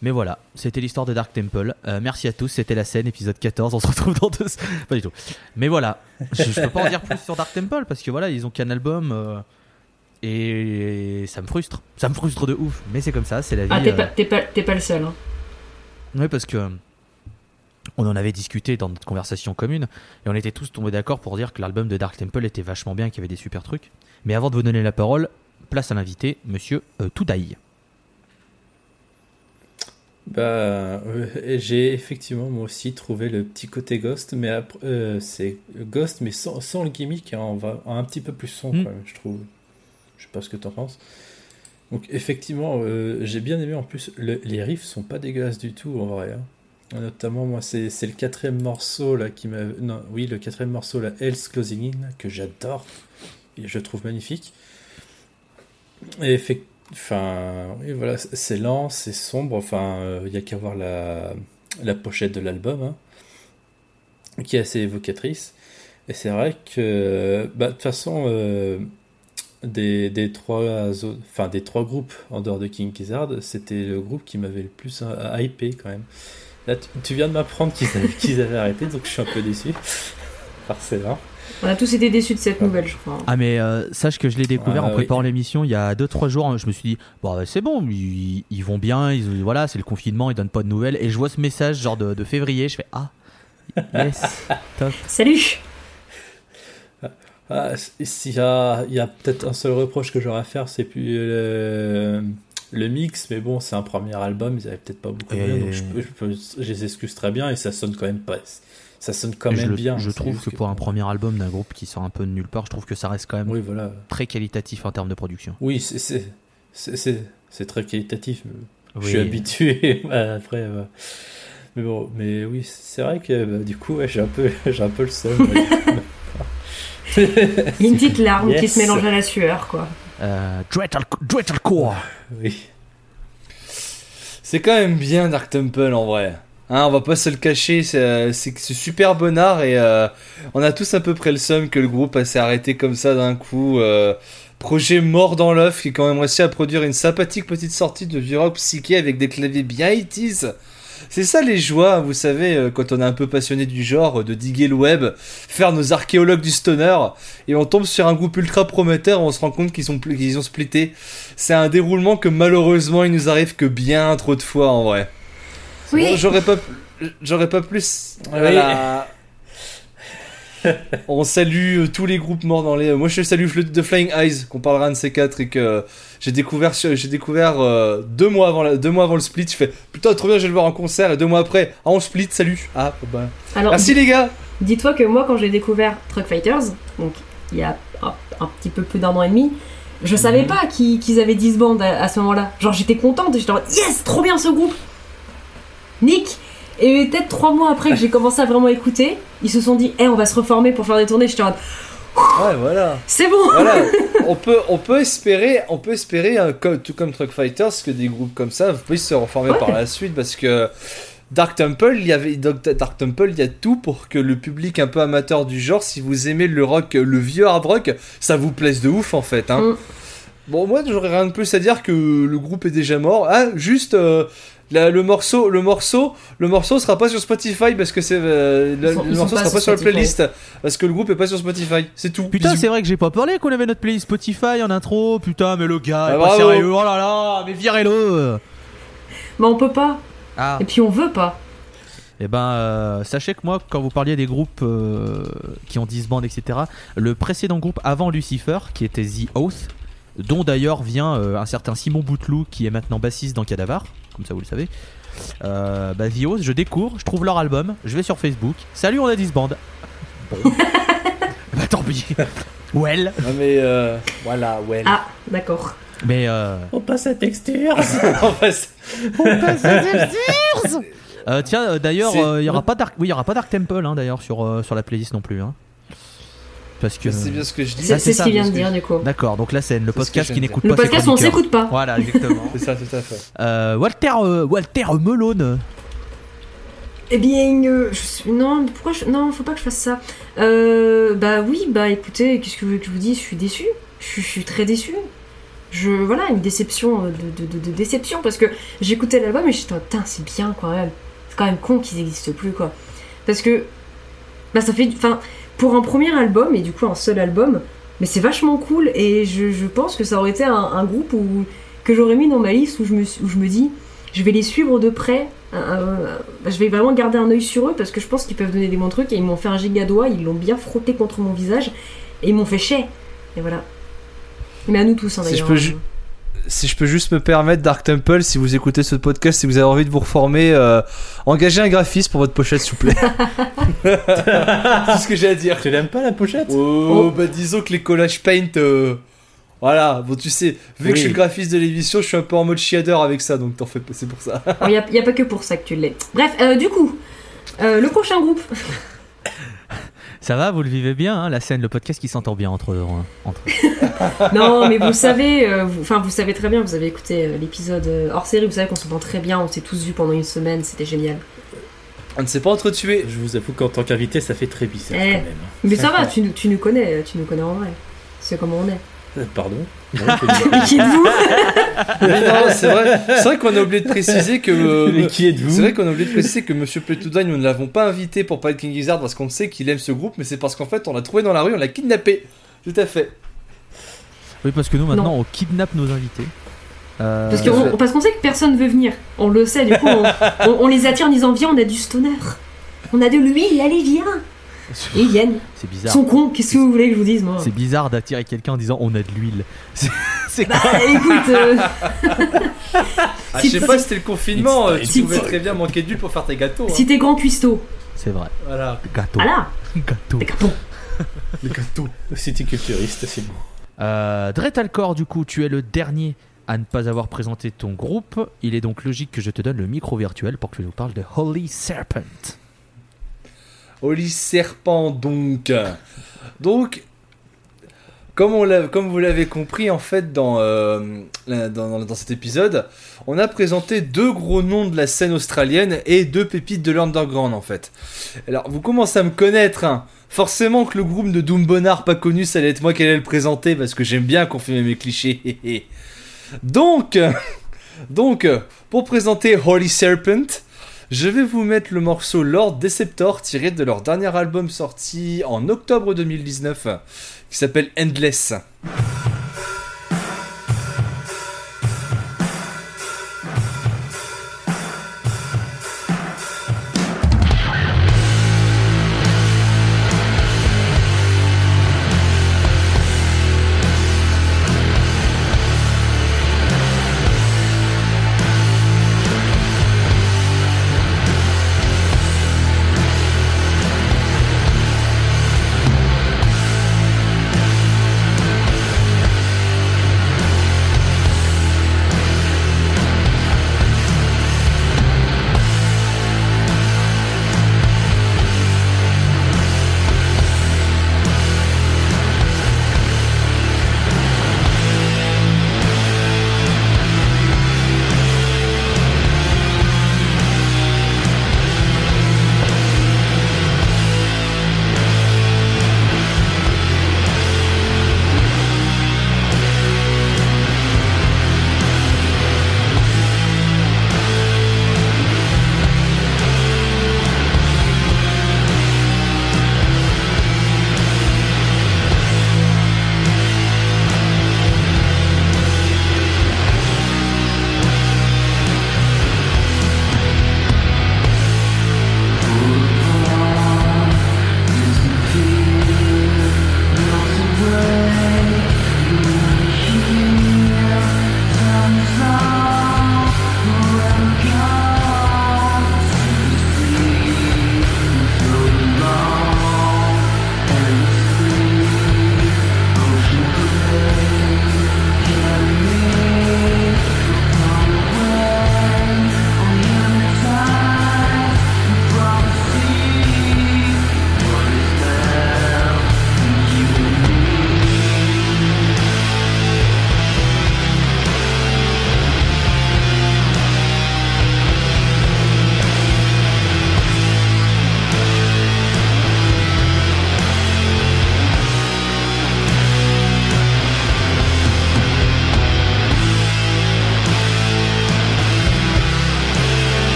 Mais voilà, c'était l'histoire de Dark Temple. Merci à tous, c'était la scène, épisode 14. On se retrouve dans 2 pas du tout. Mais voilà, je peux pas en dire plus sur Dark Temple parce que voilà, ils ont qu'un album. Et ça me frustre de ouf, mais c'est comme ça, c'est la vie. Ah, t'es pas le seul. Hein. Oui, parce que on en avait discuté dans notre conversation commune et on était tous tombés d'accord pour dire que l'album de Dark Temple était vachement bien, qu'il y avait des super trucs. Mais avant de vous donner la parole, place à l'invité, monsieur Toudaï. J'ai effectivement moi aussi trouvé le petit côté Ghost, mais après, c'est Ghost, mais sans le gimmick, hein, on va un petit peu plus sombre, quand même, je trouve. Je sais pas ce que t'en penses. Donc effectivement, j'ai bien aimé en plus. Les riffs sont pas dégueulasses du tout en vrai. Hein. Notamment moi, c'est le 4e morceau là qui m'a. Non, oui, le 4e morceau là, Hell's Closing In, que j'adore et je trouve magnifique. Et enfin, oui voilà, c'est lent, c'est sombre. Enfin, y a qu'à voir la pochette de l'album, hein, qui est assez évocatrice. Et c'est vrai que de toute façon. Des trois groupes en dehors de King Gizzard, c'était le groupe qui m'avait le plus hypé quand même. Là, tu viens de m'apprendre qu'ils avaient arrêté, donc je suis un peu déçu. Forcément. On a tous été déçus de cette nouvelle, je crois. Ah, mais sache que je l'ai découvert en préparant l'émission il y a 2-3 jours. Hein, je me suis dit, c'est bon, ils vont bien, voilà, c'est le confinement, ils donnent pas de nouvelles. Et je vois ce message genre de février, je fais yes, top. Salut! S'il y a peut-être un seul reproche que j'aurais à faire, c'est plus le mix, mais bon, c'est un premier album, ils avaient peut-être pas beaucoup de moyens, donc je les excuse très bien, et ça sonne quand même pas. Ça sonne quand même bien. Je trouve que pour un premier album d'un groupe qui sort un peu de nulle part, je trouve que ça reste quand même très qualitatif en termes de production. Oui, c'est très qualitatif. Oui. Je suis habitué. Après, mais bon, mais oui, c'est vrai que du coup, j'ai un peu le seum. Il y a une petite larme qui se mélange à la sueur, quoi. Dreadalcore. Oui. C'est quand même bien Dark Temple en vrai. Hein, on va pas se le cacher, c'est super bonnard et on a tous à peu près le seum que le groupe s'est arrêté comme ça d'un coup. Projet mort dans l'œuf qui quand même réussi à produire une sympathique petite sortie de vieux rock psyché avec des claviers bien 80s. C'est ça les joies, vous savez, quand on est un peu passionné du genre, de diguer le web, faire nos archéologues du stoner, et on tombe sur un groupe ultra prometteur, on se rend compte qu'ils ont splitté. C'est un déroulement que malheureusement il nous arrive que bien trop de fois en vrai. Oui. Bon, j'aurais pas plus. Oui. Voilà. On salue tous les groupes morts dans les. Moi je salue The Flying Eyes, qu'on parlera un de ces quatre et que j'ai découvert 2 mois avant le split. Je fais putain trop bien, je vais le voir en concert et 2 mois après, ah on split, salut. Ah bah. Alors, merci les gars. Dis-toi que moi quand j'ai découvert Truck Fighters, donc il y a un petit peu plus d'1 an et demi, je savais pas qu'ils avaient 10 bandes à ce moment-là. Genre j'étais contente, j'étais genre yes, trop bien ce groupe. Nick. Et peut-être 3 mois après que j'ai commencé à vraiment écouter, ils se sont dit on va se reformer pour faire des tournées. J'étais en mode ouais voilà, c'est bon. Voilà. on peut espérer tout comme Truck Fighters que des groupes comme ça puissent se reformer par la suite, parce que Dark Temple, il y a tout pour que le public un peu amateur du genre, si vous aimez le rock, le vieux hard rock, ça vous plaise de ouf en fait hein. Bon moi j'aurais rien de plus à dire que le groupe est déjà mort. Le morceau sera pas sur Spotify parce que c'est le morceau sera pas sur la playlist parce que le groupe est pas sur Spotify, c'est tout. Putain, bisous. C'est vrai que j'ai pas parlé qu'on avait notre playlist Spotify en intro. Putain, mais le gars est pas sérieux. Oh là là, mais virez-le. Mais on peut pas. Ah. Et puis on veut pas. Et sachez que moi, quand vous parliez des groupes qui ont 10 bandes, etc., le précédent groupe avant Lucifer, qui était The Oath, dont d'ailleurs vient un certain Simon Bouteloup qui est maintenant bassiste dans Cadavar, comme ça vous le savez. The Oz, je découvre, je trouve leur album, je vais sur Facebook. Salut, on a 10 bandes. Bon. Bah tant pis. Well. Non mais voilà, well. Ah, d'accord. Mais on passe à Textures. On passe à Textures. Tiens, d'ailleurs, il y aura pas Dark Temple hein, d'ailleurs sur la playlist non plus hein. Parce que c'est bien ce que je dis. C'est ce qu'il vient de dire du coup. D'accord, donc la scène, le podcast qui n'écoute pas. Le podcast on s'écoute pas. Voilà, exactement. C'est ça, tout à fait. Walter Melone. Eh bien, non, faut pas que je fasse ça. Écoutez, qu'est-ce que vous voulez que je vous dise ? Je suis déçu. Je suis très déçu. Une déception de déception, parce que j'écoutais l'album et j'étais putain, c'est bien quand même. C'est quand même con qu'ils existent plus quoi. Parce que ça fait, enfin. Pour un premier album, et du coup un seul album, mais c'est vachement cool, et je pense que ça aurait été un groupe que j'aurais mis dans ma liste, où je me dis, je vais les suivre de près, je vais vraiment garder un œil sur eux, parce que je pense qu'ils peuvent donner des bons trucs, et ils m'ont fait un giga doigt, ils l'ont bien frotté contre mon visage, et ils m'ont fait chier, et voilà. Mais à nous tous, hein, d'ailleurs. Si je peux juste me permettre, Dark Temple, si vous écoutez ce podcast, si vous avez envie de vous reformer, engagez un graphiste pour votre pochette, s'il vous plaît. C'est ce que j'ai à dire. Tu n'aimes pas la pochette ? Oh. Bah disons que les collages paint, voilà. Bon, tu sais, vu que je suis le graphiste de l'émission, je suis un peu en mode shader avec ça, donc t'en fais pas, c'est pour ça. Il n'y a pas que pour ça que tu l'es. Bref, du coup, le prochain groupe. Ça va, vous le vivez bien, hein, la scène, le podcast qui s'entend bien entre eux. Non, mais vous savez, vous savez très bien, vous avez écouté l'épisode hors série, vous savez qu'on s'entend très bien, on s'est tous vus pendant 1 semaine, c'était génial. On ne s'est pas entretués. Je vous avoue qu'en tant qu'invité, ça fait très bizarre quand même. Mais ça va, tu nous connais en vrai, c'est comment on est. Pardon ? Mais qui êtes-vous ? Mais non, c'est vrai qu'on a oublié de préciser que Monsieur Plétoudagne, nous ne l'avons pas invité pour parler de King Gizzard parce qu'on sait qu'il aime ce groupe, mais c'est parce qu'en fait on l'a trouvé dans la rue, on l'a kidnappé. Tout à fait. Oui, parce que nous maintenant on kidnappe nos invités. Parce qu'on sait que personne veut venir. On le sait, du coup on les attire en disant viens, on a du stoner, on a de l'huile, allez viens. Et Yann, c'est bizarre. Son con, qu'est-ce que vous voulez que je vous dise moi ? C'est bizarre d'attirer quelqu'un en disant on a de l'huile. C'est quoi ? Bah écoute. Ah, je sais pas, c'était le confinement. Tu pouvais très bien manquer d'huile pour faire tes gâteaux. Si t'es grand cuistot. C'est vrai. Voilà. Gâteau. Voilà. Gâteau. Les gâteaux. Les gâteaux. Si t'es culturiste, c'est bon. Dretalcor, du coup, tu es le dernier à ne pas avoir présenté ton groupe. Il est donc logique que je te donne le micro virtuel pour que tu nous parles de Holy Serpent. Holy Serpent, donc. Donc, comme vous l'avez compris, en fait, dans cet épisode, on a présenté deux gros noms de la scène australienne et deux pépites de l'underground, en fait. Alors, vous commencez à me connaître, hein. Forcément que le groupe de Doom Bonnard pas connu, ça allait être moi qui allais le présenter, parce que j'aime bien confirmer mes clichés. Donc, pour présenter Holy Serpent, je vais vous mettre le morceau Lord Deceptor tiré de leur dernier album sorti en octobre 2019 qui s'appelle Endless.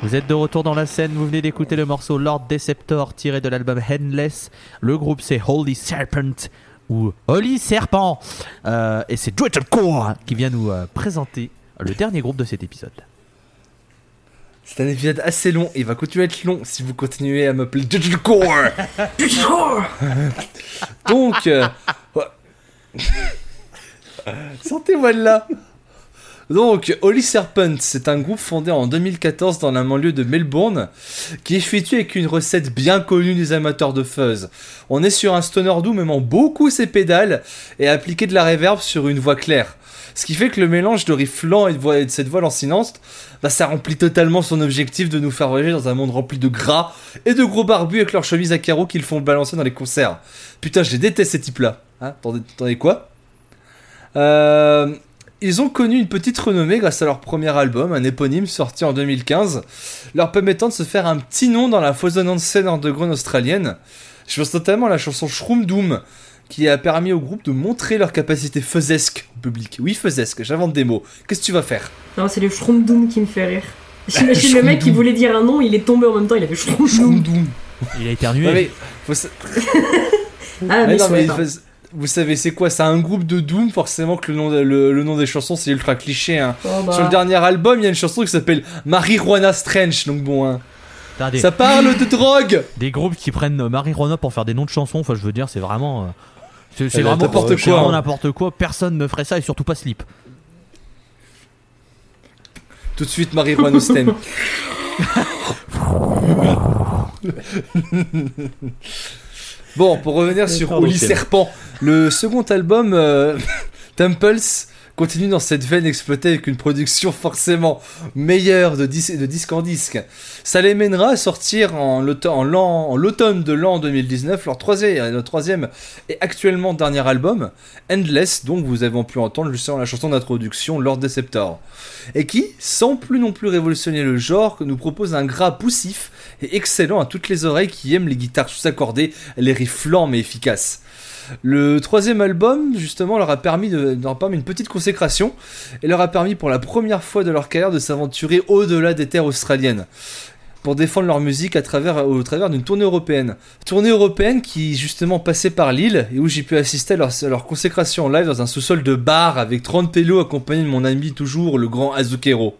Vous êtes de retour dans la scène, vous venez d'écouter le morceau Lord Deceptor tiré de l'album Endless. Le groupe c'est Holy Serpent ou Holy Serpent et c'est Dreadcore qui vient nous présenter le dernier groupe de cet épisode. C'est un épisode assez long et il va continuer à être long si vous continuez à m'appeler Dreadcore. Donc sortez-moi de là. Donc, Holy Serpent, c'est un groupe fondé en 2014 dans la banlieue de Melbourne, qui effectue avec une recette bien connue des amateurs de fuzz. On est sur un stoner doom aimant beaucoup ses pédales et appliquer de la reverb sur une voix claire. Ce qui fait que le mélange de riff lent et de cette voix lancinante, bah, ça remplit totalement son objectif de nous faire voyager dans un monde rempli de gras et de gros barbus avec leurs chemises à carreaux qu'ils font balancer dans les concerts. Putain, je les déteste ces types-là. Hein, t'entendez quoi ? Ils ont connu une petite renommée grâce à leur premier album, un éponyme sorti en 2015, leur permettant de se faire un petit nom dans la foisonnante scène underground australienne. Je pense notamment à la chanson Shroom Doom, qui a permis au groupe de montrer leur capacité fuzzesque au public. Oui, fuzzesque, j'invente des mots. Qu'est-ce que tu vas faire ? Non, c'est le Shroom Doom qui me fait rire. J'imagine le mec qui voulait dire un nom, il est tombé en même temps, il a fait Shroom Doom. Il a éternué. Ouais, mais, vous savez c'est quoi, c'est un groupe de doom, forcément que le nom des chansons c'est ultra cliché hein. Oh bah. Sur le dernier album il y a une chanson qui s'appelle Marijuana Strange, donc bon hein. Attendez. Ça parle de drogue, des groupes qui prennent Marijuana pour faire des noms de chansons, enfin je veux dire c'est vraiment c'est vraiment n'importe quoi, vraiment n'importe quoi, personne ne ferait ça et surtout pas Slip. Tout de suite Marijuana Stem. Bon, pour revenir sur Holy Serpent, le second album, Temples, continue dans cette veine exploitée avec une production forcément meilleure de disque en disque. Ça les mènera à sortir en l'automne de l'an 2019 leur troisième et actuellement dernier album, Endless, dont vous avez pu entendre justement la chanson d'introduction Lord Deceptor, et qui, sans plus non plus révolutionner le genre, nous propose un gras poussif et excellent à toutes les oreilles qui aiment les guitares sous-accordées, les riffs lents mais efficaces. Le troisième album, justement, leur a permis une petite consécration et leur a permis pour la première fois de leur carrière de s'aventurer au-delà des terres australiennes pour défendre leur musique au travers d'une tournée européenne. Tournée européenne qui, justement, passait par Lille et où j'ai pu assister à leur consécration en live dans un sous-sol de bar avec 30 pélos accompagnés de mon ami toujours, le grand Azukero.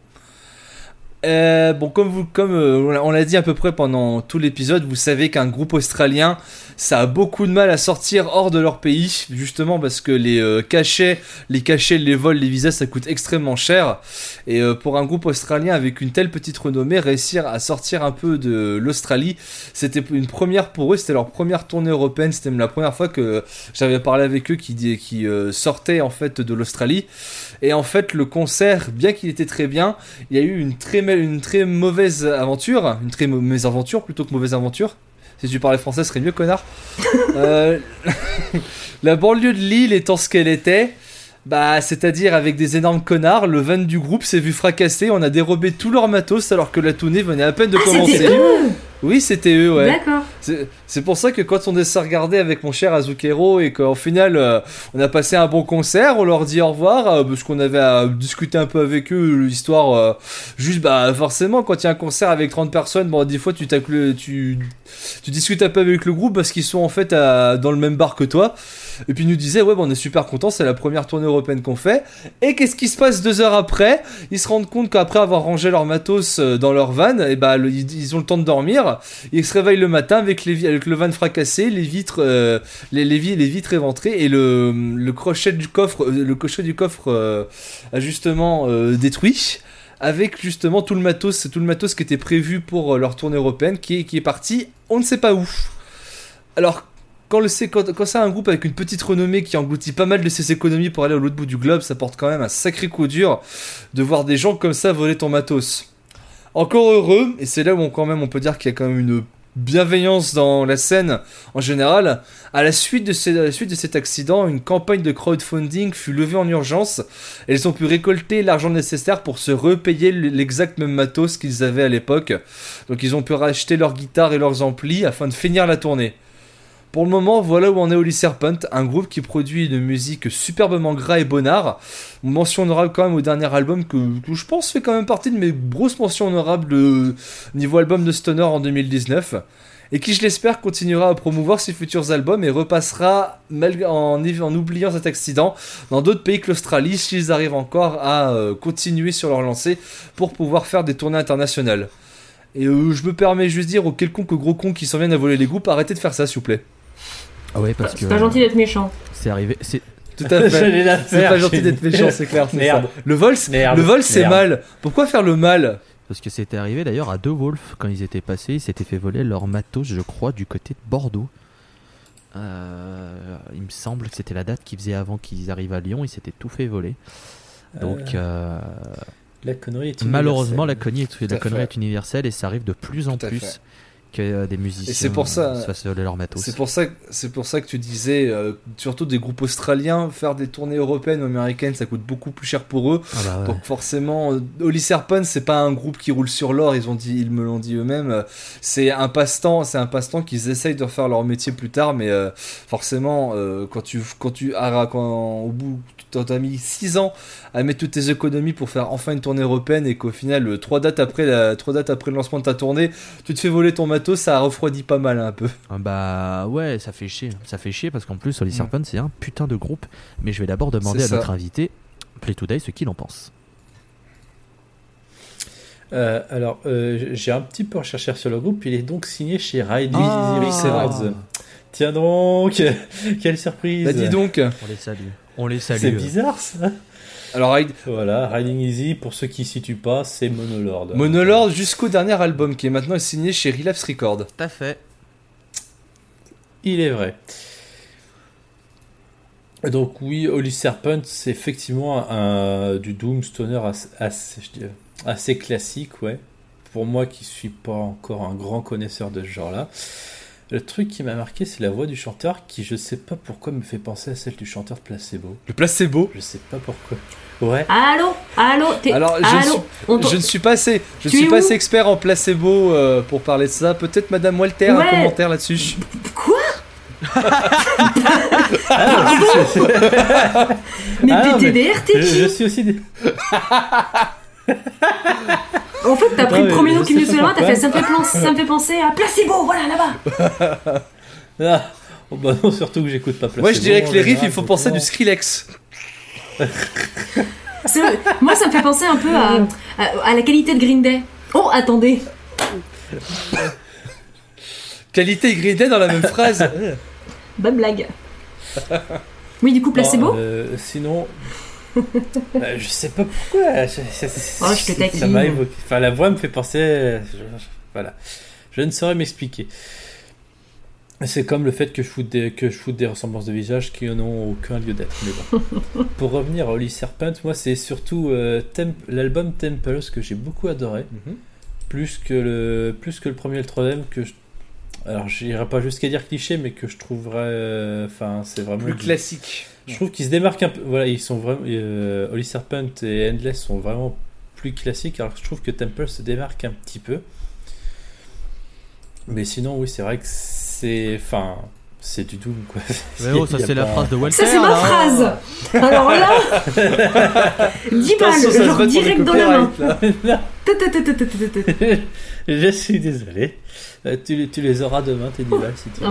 Bon, comme on l'a dit à peu près pendant tout l'épisode, vous savez qu'un groupe australien, ça a beaucoup de mal à sortir hors de leur pays, justement parce que les cachets, les vols, les visas, ça coûte extrêmement cher. Et pour un groupe australien avec une telle petite renommée, réussir à sortir un peu de l'Australie, c'était une première pour eux, c'était leur première tournée européenne, c'était même la première fois que j'avais parlé avec eux qui sortaient en fait de l'Australie. Et en fait, le concert, bien qu'il était très bien, il y a eu une très mauvaise aventure. Si tu parlais français, ce serait mieux, connard. La banlieue de Lille étant ce qu'elle était, bah, c'est-à-dire avec des énormes connards, le van du groupe s'est vu fracasser. On a dérobé tout leur matos alors que la tournée venait à peine de commencer. C'était eux ? Oui, c'était eux, ouais. D'accord. C'est pour ça que quand on s'est regardé avec mon cher Azukero et qu'en final, on a passé un bon concert, on leur dit au revoir, parce qu'on avait à discuter un peu avec eux, l'histoire, juste, bah, forcément, quand il y a un concert avec 30 personnes, bon, des fois, tu discutes un peu avec le groupe parce qu'ils sont, en fait, dans le même bar que toi. Et puis, ils nous disaient, ouais, bah, on est super contents, c'est la première tournée européenne qu'on fait. Et qu'est-ce qui se passe 2 heures après? Ils se rendent compte qu'après avoir rangé leur matos dans leur van, et bah, ils ont le temps de dormir. Ils se réveillent le matin avec le van fracassé, les vitres éventrées et le crochet du coffre, a justement détruit, avec justement tout le matos qui était prévu pour leur tournée européenne qui est parti on ne sait pas où. Alors quand c'est un groupe avec une petite renommée qui engloutit pas mal de ses économies pour aller à l'autre bout du globe, ça porte quand même un sacré coup dur de voir des gens comme ça voler ton matos. Encore heureux, et c'est là où on peut dire qu'il y a quand même une bienveillance dans la scène en général. À la suite de cet accident, une campagne de crowdfunding fut levée en urgence. Elles ont pu récolter l'argent nécessaire pour se repayer l'exact même matos qu'ils avaient à l'époque. Donc ils ont pu racheter leurs guitares et leurs amplis afin de finir la tournée. Pour le moment, voilà où en est Holy Serpent, un groupe qui produit une musique superbement gras et bonnard. Mention honorable quand même au dernier album que je pense fait quand même partie de mes grosses mentions honorables de niveau album de Stoner en 2019. Et qui, je l'espère, continuera à promouvoir ses futurs albums et repassera, en oubliant cet accident, dans d'autres pays que l'Australie, s'ils arrivent encore à continuer sur leur lancée pour pouvoir faire des tournées internationales. Et je me permets juste de dire aux quelconques gros cons qui s'en viennent à voler les groupes, arrêtez de faire ça, s'il vous plaît. Ah ouais, parce que... C'est pas gentil d'être méchant. C'est arrivé... C'est... Tout à fait. C'est pas gentil d'être méchant, c'est clair. C'est merde. Ça. Le vol, c'est mal. Pourquoi faire le mal ? Parce que c'était arrivé d'ailleurs à deux Wolf quand ils étaient passés, ils s'étaient fait voler leur matos, je crois, du côté de Bordeaux. Il me semble que c'était la date qu'ils faisaient avant qu'ils arrivent à Lyon, ils s'étaient tout fait voler. Donc la connerie est universelle. Malheureusement, la connerie est universelle et ça arrive de plus en plus. Fait. Que des musiciens se fassent voler leur matos. C'est pour ça que tu disais, surtout des groupes australiens, faire des tournées européennes ou américaines, ça coûte beaucoup plus cher pour eux. Ah bah ouais. Donc forcément, Holy Serpent, c'est pas un groupe qui roule sur l'or, ils me l'ont dit eux-mêmes. C'est un passe-temps qu'ils essayent de refaire leur métier plus tard, mais forcément, quand au bout, t'as mis 6 ans à mettre toutes tes économies pour faire enfin une tournée européenne et qu'au final, 3 dates après le lancement de ta tournée, tu te fais voler ton matos. Ça refroidit pas mal un peu. Bah ouais, ça fait chier parce qu'en plus Holy Serpent c'est un putain de groupe. Mais je vais d'abord demander à notre invité Play Today ce qu'il en pense. Alors j'ai un petit peu recherché sur le groupe. Il est donc signé chez Riley Records. Tiens donc, quelle surprise. Bah dis donc, on les salue. C'est bizarre ça. Alors, voilà, Riding Easy, pour ceux qui ne situent pas, c'est Monolord. Monolord jusqu'au dernier album qui est maintenant signé chez Relapse Records. Tout à fait. Il est vrai. Donc oui, Holy Serpent, c'est effectivement du Doom Stoner assez classique, ouais. Pour moi qui ne suis pas encore un grand connaisseur de ce genre-là. Le truc qui m'a marqué, c'est la voix du chanteur qui, je sais pas pourquoi, me fait penser à celle du chanteur de Placebo. Le Placebo ? Je sais pas pourquoi. Ouais. Allô, t'es... Alors, je ne suis pas assez expert en Placebo pour parler de ça. Peut-être Madame Walter a un commentaire là-dessus. Quoi ? Mais PTDR, t'es qui ? Je suis aussi... En fait, t'as pris le premier nom qui me vient, t'as fait ça me fait penser à Placebo, voilà là-bas. Ah, oh bah non, surtout que j'écoute pas Placebo. Moi, je dirais que les riffs, il faut penser à du Skrillex. Moi, ça me fait penser un peu à la qualité de Green Day. Oh, attendez. Qualité et Green Day dans la même phrase. Bonne blague. Oui, du coup, Placebo. Sinon. Je sais pas pourquoi. Ça m'a évoqué. Enfin, la voix me fait penser. Voilà. Je ne saurais m'expliquer. C'est comme le fait que je foute des ressemblances de visage qui n'ont aucun lieu d'être. Mais bon. Pour revenir à Holy Serpent, moi, c'est surtout l'album Temples que j'ai beaucoup adoré, plus que le premier et le troisième que je... Alors, j'irai pas jusqu'à dire cliché, mais que je trouverais. Enfin, c'est vraiment plus classique. Je trouve qu'ils se démarquent un peu. Voilà, ils sont vraiment. Holy Serpent et Endless sont vraiment plus classiques, alors que je trouve que Temple se démarque un petit peu. Mais sinon, oui, c'est vrai que c'est. Enfin, c'est du Doom, quoi. Mais oh, ça, c'est la phrase de Walter. Ça, c'est ma phrase. Alors là, 10 balles, genre direct dans la main. Je suis désolé. Tu les auras demain, tes 10 balles, si tu veux.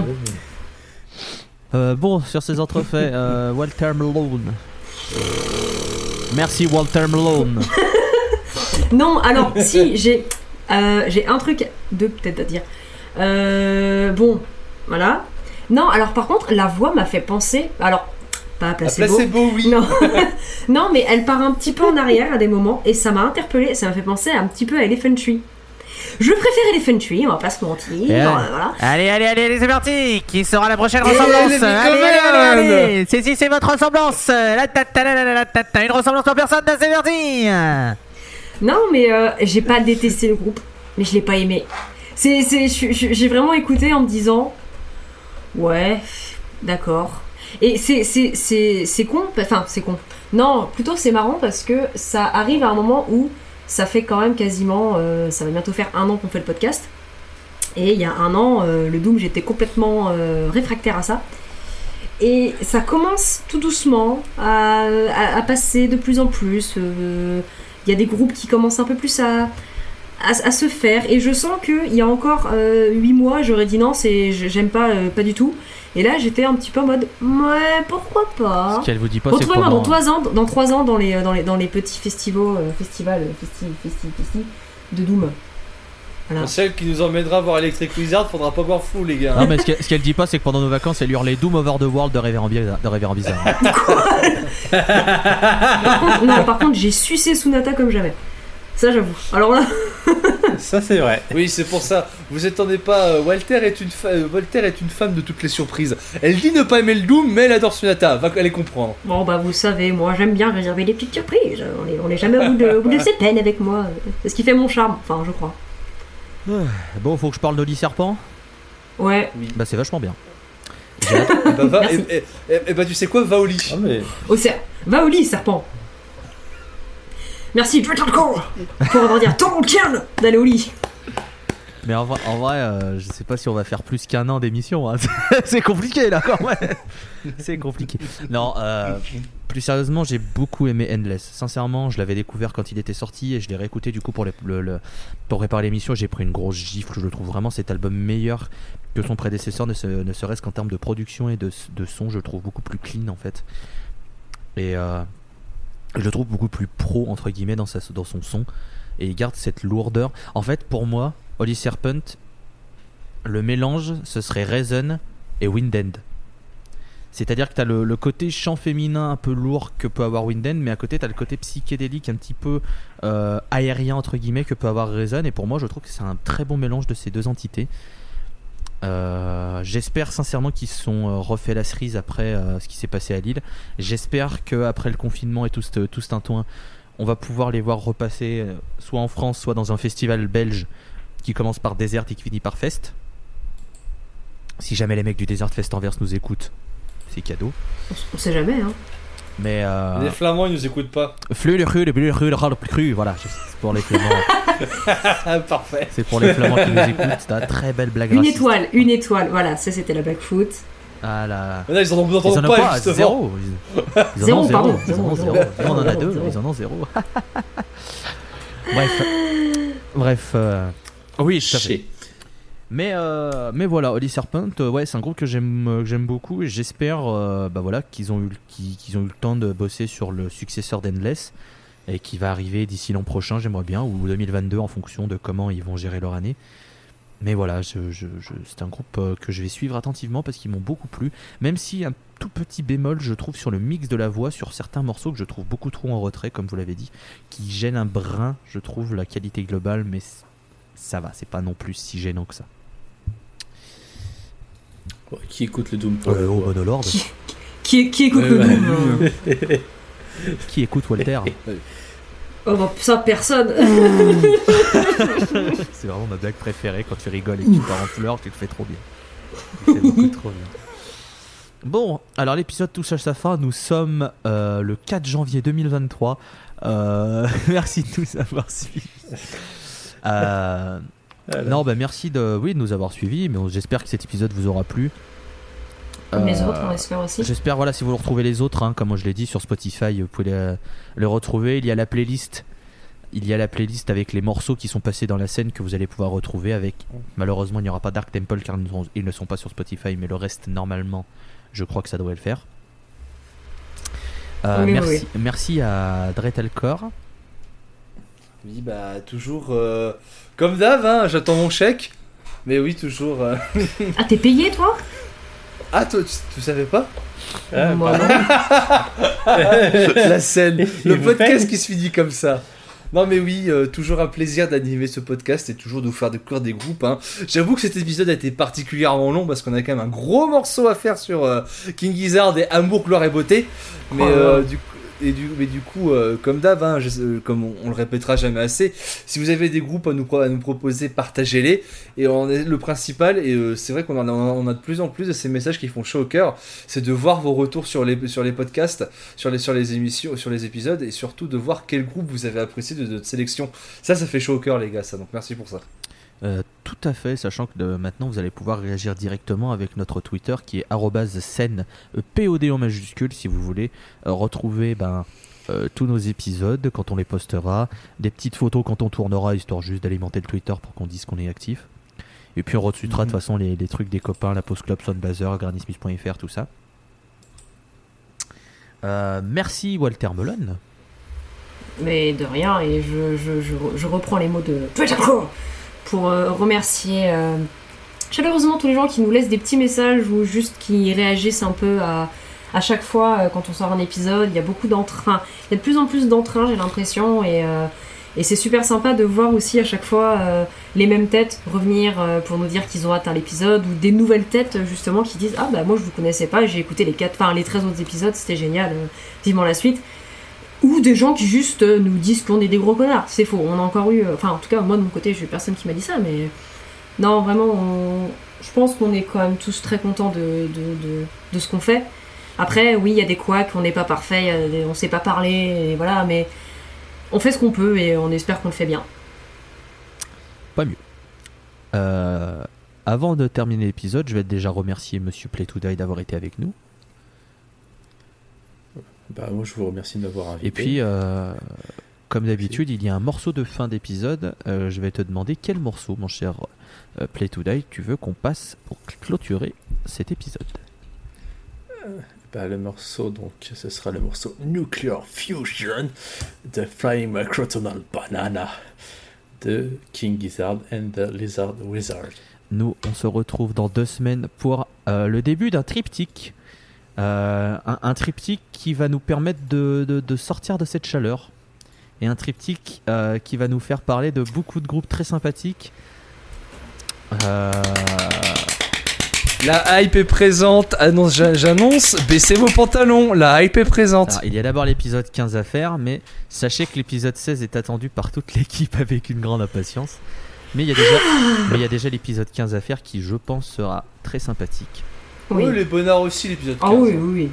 Bon, sur ces entrefaits, Walter Malone. Merci Walter Malone. Non, alors si j'ai un truc de peut-être à dire. Bon, voilà. Non, alors par contre, la voix m'a fait penser. Alors, pas à Placebo. À Placebo, oui. Non. Non, mais elle part un petit peu en arrière à des moments et ça m'a interpellée. Ça m'a fait penser un petit peu à Elephant Tree. Je préfère Elephant Tree, on va pas se mentir. Voilà. Allez, c'est parti. Qui sera la prochaine ressemblance? Allez. C'est votre ressemblance. Une ressemblance pour personne, c'est parti. Non, mais j'ai pas détesté le groupe, mais je l'ai pas aimé. J'ai vraiment écouté en me disant, ouais, d'accord. Et c'est con, enfin c'est con. Non, plutôt c'est marrant parce que ça arrive à un moment où ça fait quand même quasiment, ça va bientôt faire 1 an qu'on fait le podcast Et il y a un an, le Doom, j'étais complètement réfractaire à ça. Et ça commence tout doucement à passer de plus en plus. Il y a des groupes qui commencent un peu plus à se faire. Et je sens qu'il y a encore 8 mois, j'aurais dit non, j'aime pas du tout. Et là, j'étais un petit peu en mode « Ouais, pourquoi pas ?» Ce qu'elle vous dit pas, c'est comment, dans 3 ans, dans les petits festivals de Doom. Voilà. Celle qui nous emmènera voir Electric Wizard, faudra pas boire fou, les gars. Non, mais ce qu'elle dit pas, c'est que pendant nos vacances, elle hurlait Doom Over the World de Révérend Bizarre. Par contre, j'ai sucé Sunata comme jamais. Ça, j'avoue. Alors là... Ça, c'est vrai. Oui, c'est pour ça. Vous attendez pas. Walter est une femme de toutes les surprises. Elle dit ne pas aimer le Doom, mais elle adore Sunata. Va aller comprendre. Bon, bah, vous savez, moi, j'aime bien réserver des petites surprises. On est jamais au bout de ses peines avec moi. C'est ce qui fait mon charme. Enfin, je crois. Bon, faut que je parle de Holy Serpent. Ouais. Oui. Bah, c'est vachement bien. Bah, tu sais quoi, va au lit. Ah, mais... Va au lit, serpent. Merci, tu es trop con pour avoir dire ton calme d'aller au lit. Mais en vrai je sais pas si on va faire plus qu'un an d'émission. Hein. C'est compliqué là, quand même. C'est compliqué. Non, plus sérieusement, j'ai beaucoup aimé Endless. Sincèrement, je l'avais découvert quand il était sorti et je l'ai réécouté du coup pour réparer l'émission. J'ai pris une grosse gifle. Je trouve vraiment cet album meilleur que son prédécesseur, ne serait-ce qu'en termes de production et de son. Je le trouve beaucoup plus clean en fait. Et je le trouve beaucoup plus pro entre guillemets dans son son. Et il garde cette lourdeur. En fait, pour moi, Holy Serpent, le mélange, ce serait Reason et Wind End. C'est-à-dire que t'as le côté chant féminin un peu lourd que peut avoir Wind End, mais à côté t'as le côté psychédélique un petit peu aérien entre guillemets que peut avoir Reason. Et pour moi, je trouve que c'est un très bon mélange de ces deux entités. J'espère sincèrement qu'ils se sont refait la cerise après ce qui s'est passé à Lille. J'espère qu'après le confinement et tout ce tintouin, on va pouvoir les voir repasser soit en France, soit dans un festival belge qui commence par Desert et qui finit par Fest. Si jamais les mecs du Desert Fest Anvers nous écoutent, c'est cadeau. On sait jamais, hein. Mais les Flamands, ils nous écoutent pas. Voilà, c'est pour les Flamands. Parfait. C'est pour les Flamands qui nous écoutent. C'est une très belle blague. Une étoile. Voilà, ça c'était la blague foot. Ah là. Là, ils en ont pas justement. Zéro. Ils en ont zéro. On en a deux. Ils en ont zéro. Bref. Oui, tout à fait. Mais voilà, Holy Serpent, ouais, c'est un groupe que j'aime beaucoup et j'espère qu'ils ont eu le temps de bosser sur le successeur d'Endless et qui va arriver d'ici l'an prochain, j'aimerais bien, ou 2022 en fonction de comment ils vont gérer leur année. Mais voilà, c'est un groupe que je vais suivre attentivement parce qu'ils m'ont beaucoup plu, même si un tout petit bémol je trouve sur le mix de la voix, sur certains morceaux que je trouve beaucoup trop en retrait, comme vous l'avez dit, qui gêne un brin, je trouve, la qualité globale, mais ça va, c'est pas non plus si gênant que ça. Qui écoute le Doom pour au Monolord. Qui écoute le Doom Qui écoute Walter Oh bah ça, personne. C'est vraiment ma blague préférée quand tu rigoles et que tu pars en fleurs, tu le fais trop bien. C'est beaucoup trop bien. Bon, alors l'épisode touche à sa fin. Nous sommes le 4 janvier 2023. Merci de nous avoir suivis. Voilà. Non, bah merci de nous avoir suivis, mais j'espère que cet épisode vous aura plu. Comme les autres, on espère aussi. J'espère, voilà, si vous retrouvez les autres, hein, comme je l'ai dit, sur Spotify, vous pouvez le retrouver. Il y a la playlist avec les morceaux qui sont passés dans la scène que vous allez pouvoir retrouver. Avec, malheureusement, il n'y aura pas Dark Temple car ils ne sont pas sur Spotify, mais le reste, normalement, je crois que ça devrait le faire. Merci à Dretalcor. Oui, bah toujours comme d'hab, hein, j'attends mon chèque, mais oui, toujours. Ah, t'es payé toi ? Ah, toi, tu savais pas ? Moi non. La scène, le podcast qui se finit comme ça. Non mais oui, toujours un plaisir d'animer ce podcast et toujours de vous faire découvrir des groupes. Hein. J'avoue que cet épisode a été particulièrement long parce qu'on a quand même un gros morceau à faire sur King Gizzard et Amour, Gloire et Beauté. Mais du coup, comme d'hab, hein, comme on le répétera jamais assez, si vous avez des groupes à nous proposer, partagez-les. Et on est le principal, et c'est vrai qu'on on a de plus en plus de ces messages qui font chaud au cœur, c'est de voir vos retours sur les podcasts, sur les émissions, sur les épisodes, et surtout de voir quel groupe vous avez apprécié de notre sélection. Ça fait chaud au cœur, les gars. Ça, donc merci pour ça. Tout à fait, sachant que maintenant vous allez pouvoir réagir directement avec notre Twitter qui est @scène POD en majuscule si vous voulez retrouver tous nos épisodes quand on les postera, des petites photos quand on tournera, histoire juste d'alimenter le Twitter pour qu'on dise qu'on est actif. Et puis on retweetera de toute façon les trucs des copains, la Pause Club, Soundblazer, granismus.fr, tout ça. Merci Walter Melon. Mais de rien, et je reprends les mots de pour remercier chaleureusement tous les gens qui nous laissent des petits messages ou juste qui réagissent un peu à chaque fois quand on sort un épisode. Il y a beaucoup d'entrain, il y a de plus en plus d'entrain, j'ai l'impression, et c'est super sympa de voir aussi à chaque fois les mêmes têtes revenir pour nous dire qu'ils ont atteint l'épisode, ou des nouvelles têtes justement qui disent ah bah moi je vous connaissais pas, j'ai écouté les 13 autres épisodes, c'était génial, vivement la suite. Ou des gens qui juste nous disent qu'on est des gros connards. C'est faux, on a encore eu... Enfin, en tout cas, moi, de mon côté, j'ai eu personne qui m'a dit ça, mais... Non, vraiment, je pense qu'on est quand même tous très contents de ce qu'on fait. Après, oui, il y a des couacs, on n'est pas parfait, on ne sait pas parler, et voilà, mais... On fait ce qu'on peut, et on espère qu'on le fait bien. Pas mieux. Avant de terminer l'épisode, je vais déjà remercier Monsieur Play to Die d'avoir été avec nous. Bah, moi je vous remercie de m'avoir invité. Et puis, comme d'habitude, il y a un morceau de fin d'épisode. Je vais te demander quel morceau, mon cher Play to Die, tu veux qu'on passe pour clôturer cet épisode. Le morceau, donc, ce sera le morceau Nuclear Fusion de Flying Microtonal Banana de King Gizzard and the Lizard Wizard. Nous, on se retrouve dans 2 semaines pour le début d'un triptyque. Un triptyque qui va nous permettre de sortir de cette chaleur, et un triptyque qui va nous faire parler de beaucoup de groupes très sympathiques. La hype est présente, j'annonce, baissez vos pantalons, la hype est présente. Alors, il y a d'abord l'épisode 15 à faire, mais sachez que l'épisode 16 est attendu par toute l'équipe avec une grande impatience, mais il y a déjà l'épisode 15 à faire qui, je pense, sera très sympathique. Oui. Oui, les bonards aussi, l'épisode 15. Ah oui, oui, oui.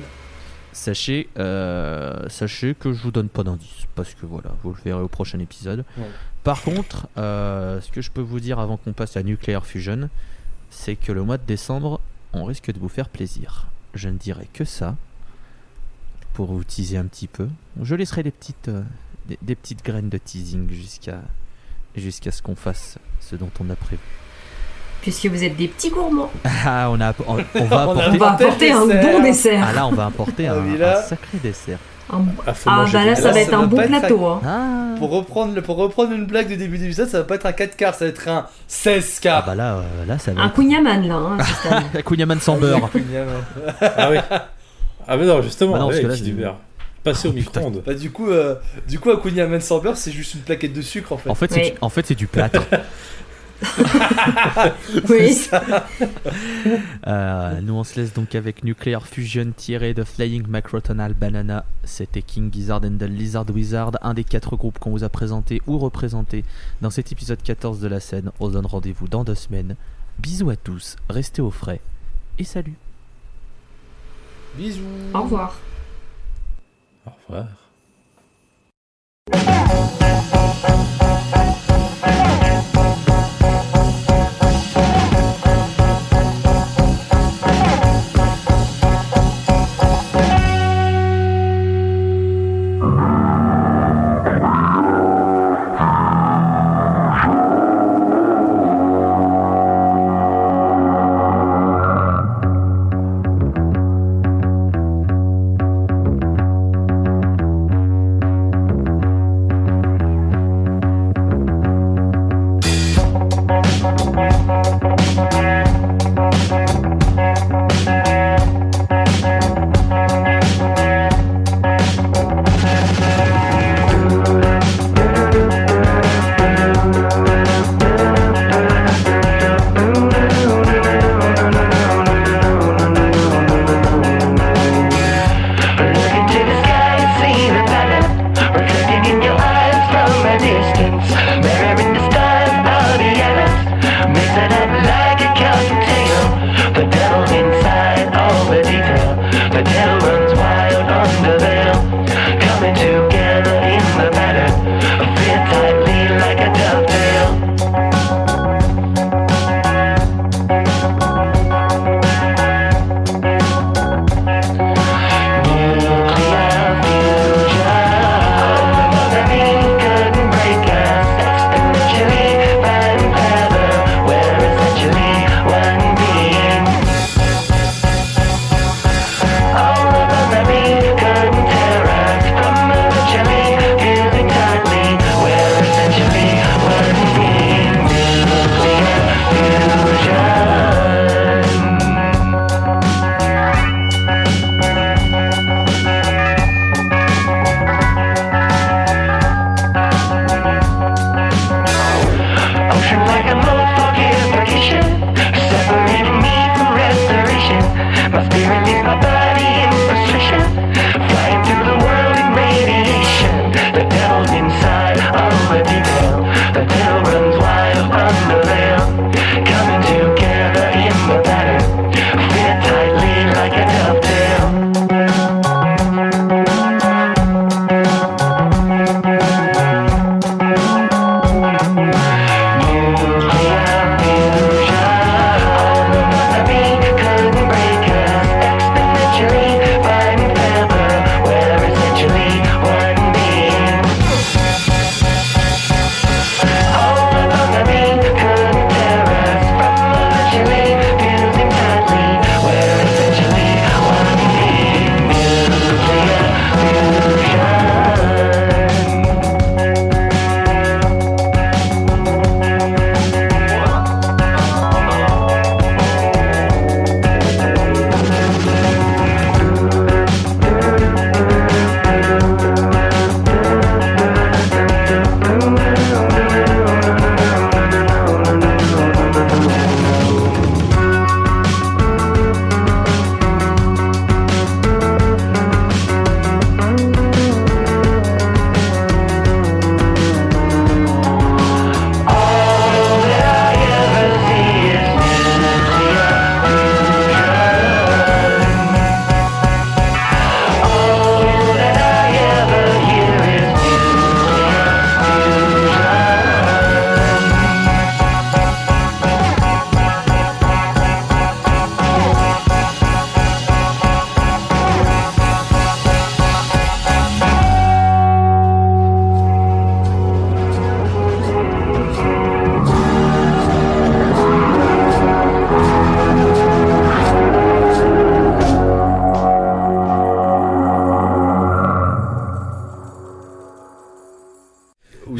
Sachez que je vous donne pas d'indice, parce que voilà, vous le verrez au prochain épisode. Ouais. Par contre, ce que je peux vous dire avant qu'on passe à Nuclear Fusion, c'est que le mois de décembre, on risque de vous faire plaisir. Je ne dirai que ça, pour vous teaser un petit peu. Je laisserai des petites graines de teasing jusqu'à ce qu'on fasse ce dont on a prévu. Puisque vous êtes des petits gourmands. Ah, on va apporter un bon dessert. Ah là, on va apporter un sacré dessert. Ça va être un bon plateau. Pour reprendre une blague du début de l'épisode, ça va pas être un 4 quarts, ça va être un 16 quarts. Ah bah là ça va être... Un Kounyaman là. Un Kounyaman sans beurre. Ah oui. Ah mais non, justement, c'est du beurre. Passer au micro-ondes. Bah du coup, un Kounyaman sans beurre, c'est juste une plaquette de sucre en fait. En fait, c'est du plâtre. Oui. Nous on se laisse donc avec Nuclear Fusion tiré de Flying Microtonal Banana. C'était King Gizzard and the Lizard Wizard, un des 4 groupes qu'on vous a présenté ou représenté dans cet épisode 14 de la scène. On se donne rendez-vous dans 2 semaines. Bisous à tous, restez au frais et salut. Bisous. Au revoir. Au revoir.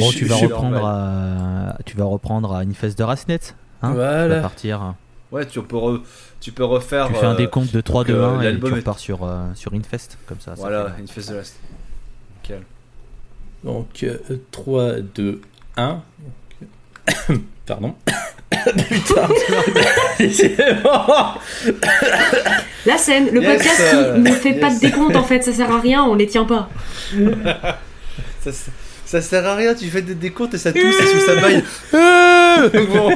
Bon, tu vas reprendre à Infest the Rats' Nest, hein, voilà. Tu vas partir. Ouais, tu peux refaire. Tu fais un décompte de 3, 2, 1 et tu repars sur Infest comme ça. Voilà, ça fait, Infest the Rats' Nest. Donc 3, 2, 1. Pardon. Putain. La scène, le podcast qui ne fait pas de décompte en fait, ça sert à rien, on les tient pas. Ça sert à rien, tu fais des décomptes et ça tousse et sous sa maille. Bon.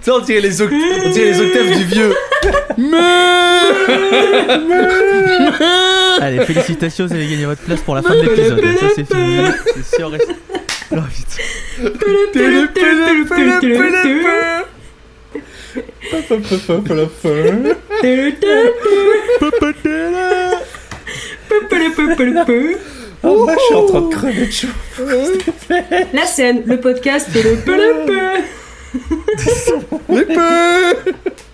Ça, on dirait les octaves du vieux. Allez, félicitations, vous avez gagné votre place pour la fin de l'épisode. Ça, c'est fini. C'est sûr. Oh, là, je suis en train de crever de chaud. La scène, le podcast, le peu.